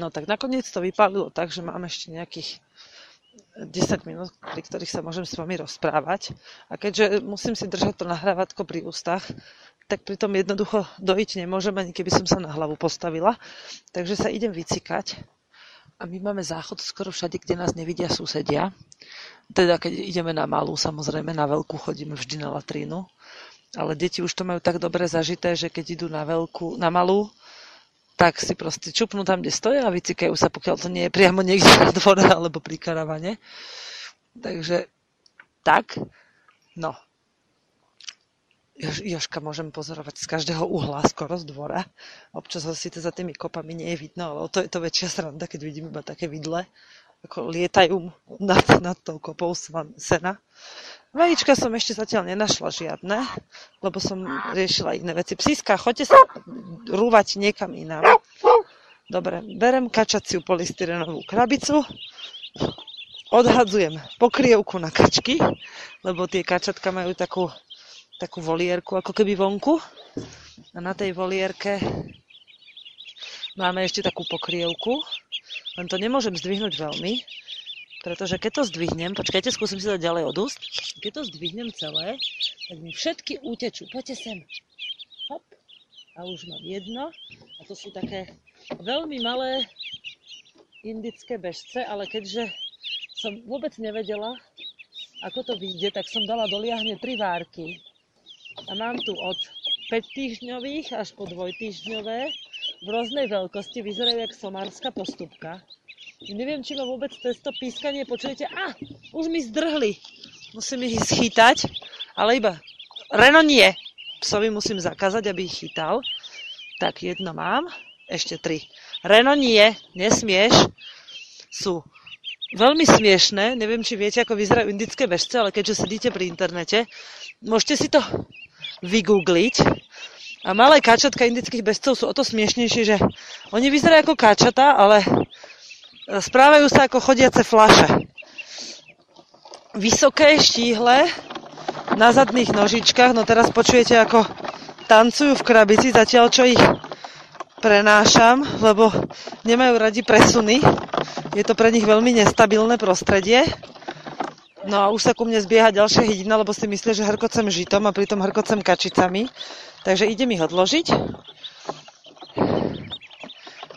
No tak nakoniec to vypálilo tak, že mám ešte nejakých 10 minút, pri ktorých sa môžem s vami rozprávať. A keďže musím si držať to nahrávadko pri ústach, tak pri tom jednoducho dojiť nemôžem, ani keby som sa na hlavu postavila. Takže sa idem vycikať. A my máme záchod skoro všade, kde nás nevidia susedia. Teda keď ideme na malú, samozrejme, na veľkú chodíme vždy na latrínu. Ale deti už to majú tak dobre zažité, že keď idú na malú, tak si proste čupnú tam, kde stoja a vycikajú sa, pokiaľ to nie je priamo niekde na dvore alebo pri karavane. Takže tak, no. Joška môžem pozorovať z každého uhla, skoro z dvora. Občas ho síce za tými kopami nie je vidno, ale o to je to väčšia sranda, keď vidím iba také vidle, ako lietajú nad tou kopou sena. Vajíčka som ešte zatiaľ nenašla žiadne, lebo som riešila iné veci. Psíska, choďte sa rúvať niekam inám. Dobre, berem kačaciu polystyrenovú krabicu, odhadzujem pokrievku na kačky, lebo tie kačatka majú takú volierku, ako keby vonku. A na tej volierke máme ešte takú pokrievku, len to nemôžem zdvihnúť veľmi, pretože keď to zdvihnem, počkajte, skúsim si to ďalej od úst, keď to zdvihnem celé, tak mi všetky utečú. Poďte sem. Hop. A už mám jedno. A to sú také veľmi malé indické bežce, ale keďže som vôbec nevedela, ako to vyjde, tak som dala doliahne 3 várky. A mám tu od 5-týždňových až po 2-týždňové v rôznej veľkosti. Vyzerajú jak somárska postupka. Neviem, či ma vôbec testo pískanie počujete. Á, už mi zdrhli. Musím ich schytať, ale iba Reno nie. Psovi musím zakázať, aby ich chytal. Tak jedno mám, ešte 3. Reno nie, nesmieš. Sú veľmi smiešné. Neviem, či viete, ako vyzerajú indické bežce, ale keďže sedíte pri internete, môžete si to vygoogliť. A malé kačatka indických bežcov sú o to smiešnejšie, že oni vyzerajú ako kačatá, ale správajú sa ako chodiace fľaše. Vysoké, štíhle, na zadných nožičkách. No teraz počujete, ako tancujú v krabici, zatiaľ čo ich prenášam, lebo nemajú radi presuny. Je to pre nich veľmi nestabilné prostredie. No a už sa ku mne zbieha ďalšia hydina, lebo si myslia, že hrkocem žitom a pritom hrkocem kačicami. Takže idem ich odložiť.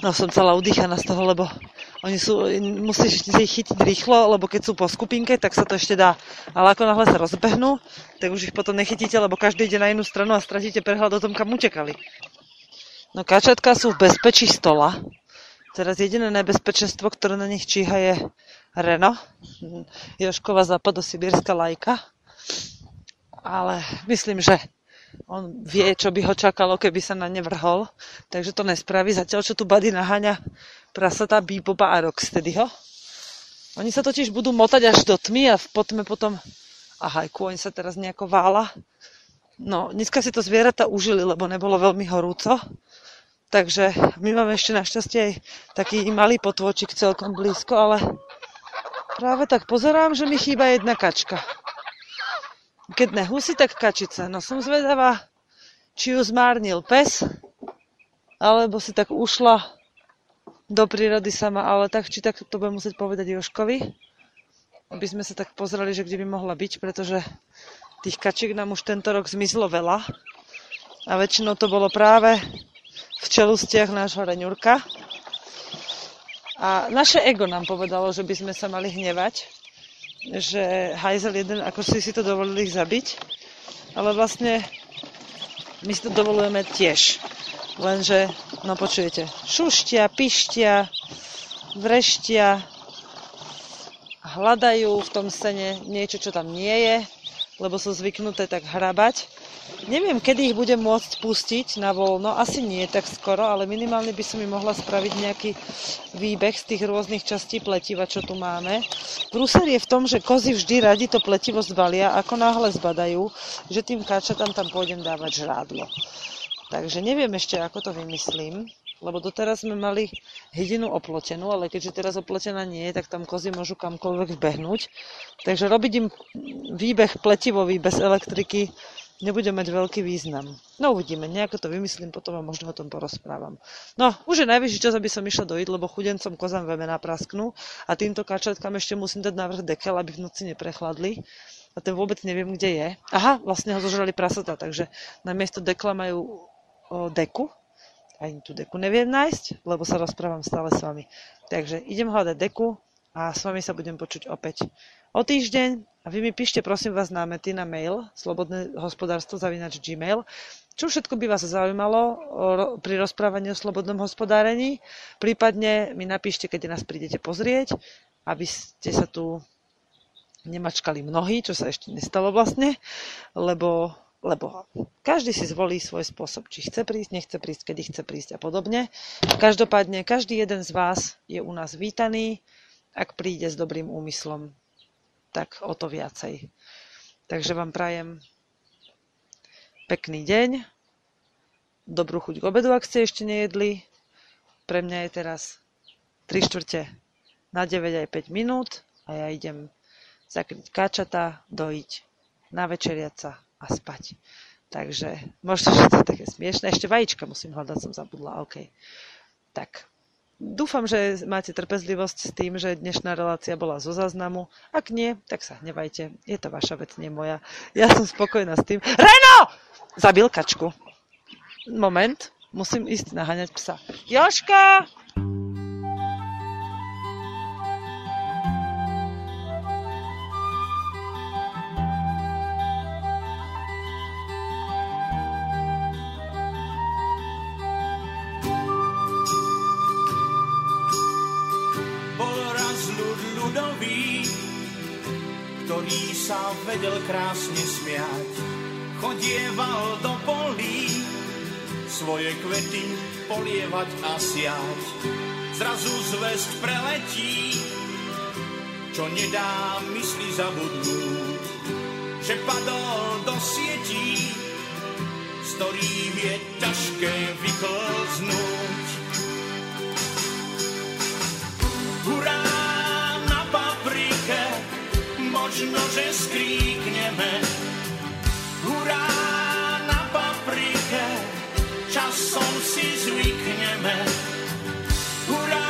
No som celá udýchaná z toho, lebo musíš si ich chytiť rýchlo, lebo keď sú po skupinke, tak sa to ešte dá. Ale ako náhle sa rozbehnú, tak už ich potom nechytíte, lebo každý ide na inú stranu a stratíte prehľad o tom, kam utekali. No kačatka sú v bezpečí stola. Teraz jediné nebezpečenstvo, ktoré na nich číha, je Reno. Joškova západosibírska lajka. Ale myslím, že on vie, čo by ho čakalo, keby sa na ne vrhol. Takže to nespraví. Zatiaľ, čo tu Buddy naháňa prasatá Bebopa a Rocksteadyho. Oni sa totiž budú motať až do tmy a v potme potom... Ahajku, on sa teraz nejako vála. No, dneska si to zvieratá užili, lebo nebolo veľmi horúco. Takže my máme ešte našťastie aj taký malý potôčik celkom blízko, ale práve tak pozerám, že mi chýba jedna kačka. Keď ne husy, tak kačice. No som zvedavá, či ju zmárnil pes, alebo si tak ušla do prírody sama, ale tak či tak to budem musieť povedať Joškovi, aby sme sa tak pozreli, že kde by mohla byť, pretože tých kačiek nám už tento rok zmizlo veľa a väčšinou to bolo práve v čelustiach nášho Reňurka. A naše ego nám povedalo, že by sme sa mali hnevať, že hajzel jeden, ako si to dovolili ich zabiť, ale vlastne my si to dovolujeme tiež. Lenže, no počujete, šuštia, pištia, vreštia, hľadajú v tom sene niečo, čo tam nie je. lebo sú zvyknuté tak hrabať. Neviem, kedy ich budem môcť pustiť na voľno, asi nie tak skoro, ale minimálne by som im mohla spraviť nejaký výbeh z tých rôznych častí pletiva, čo tu máme. Prúser je v tom, že kozy vždy radi to pletivo zbalia, ako náhle zbadajú, že tým kačatám tam pôjdem dávať žrádlo. Takže neviem ešte, ako to vymyslím, lebo doteraz sme mali hydinu oplotenú, ale keďže teraz oplotená nie je, tak tam kozy môžu kamkoľvek vbehnúť. Takže robiť im výbeh pletivový bez elektriky nebude mať veľký význam. No uvidíme, nejako to vymyslím potom a možno o tom porozprávam. No, už je najvyšší čas, aby som išla dojiť, lebo chudencom kozám vemená prasknú a týmto kačatkám ešte musím dať navrch dekel, aby v noci neprechladli. A ten vôbec neviem, kde je. Aha, vlastne ho zožrali prasatá, takže namiesto dekla majú deku. Ani tú deku neviem nájsť, lebo sa rozprávam stále s vami. Takže idem hľadať deku a s vami sa budem počuť opäť o týždeň. A vy mi píšte, prosím vás, námety na mail slobodnehospodarstvo@gmail.com. Čo všetko by vás zaujímalo pri rozprávaní o slobodnom hospodárení. Prípadne mi napíšte, keď nás prídete pozrieť, aby ste sa tu nemačkali mnohí, čo sa ešte nestalo vlastne, lebo každý si zvolí svoj spôsob, či chce prísť, nechce prísť, kedy chce prísť a podobne. Každopádne, každý jeden z vás je u nás vítaný, ak príde s dobrým úmyslom, tak o to viacej. Takže vám prajem pekný deň, dobrú chuť k obedu, ak ste ešte nejedli. Pre mňa je teraz 3/4 na 9:05 a ja idem zakryť kačata, dojiť, navečeriať sa a spať. Takže možno, že to je také smiešné. Ešte vajíčka musím hľadať, som zabudla. OK. Tak. Dúfam, že máte trpezlivosť s tým, že dnešná relácia bola zo záznamu. Ak nie, tak sa hnevajte. Je to vaša vec, nie moja. Ja som spokojná s tým. Reno! Zabil kačku. Moment. Musím ísť naháňať psa. Joško! Ktorý sa vedel krásne smiať, chodieval do polí svoje kvety polievať a siať. Zrazu zväzť preletí, čo nedá mysli zabudnúť, že padol do sietí, z ktorých je ťažké vyklznúť. Hurá na paprike, možno, že skríkneme, hurá na paprike, časom si zvykneme. Hurá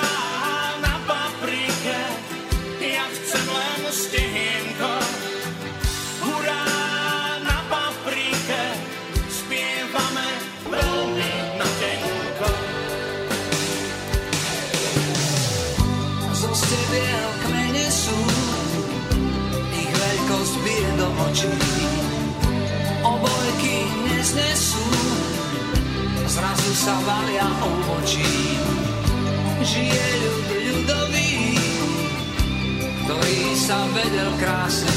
na paprike, ja chcem len stehienko. Hurá na paprike, spievame veľmi na tenko. Zo stebiel kmene sú, zbije do očí, obojky neznesú, zrazu sa valia o očí. Žije ľud ľudový, ktorý sa vedel krásne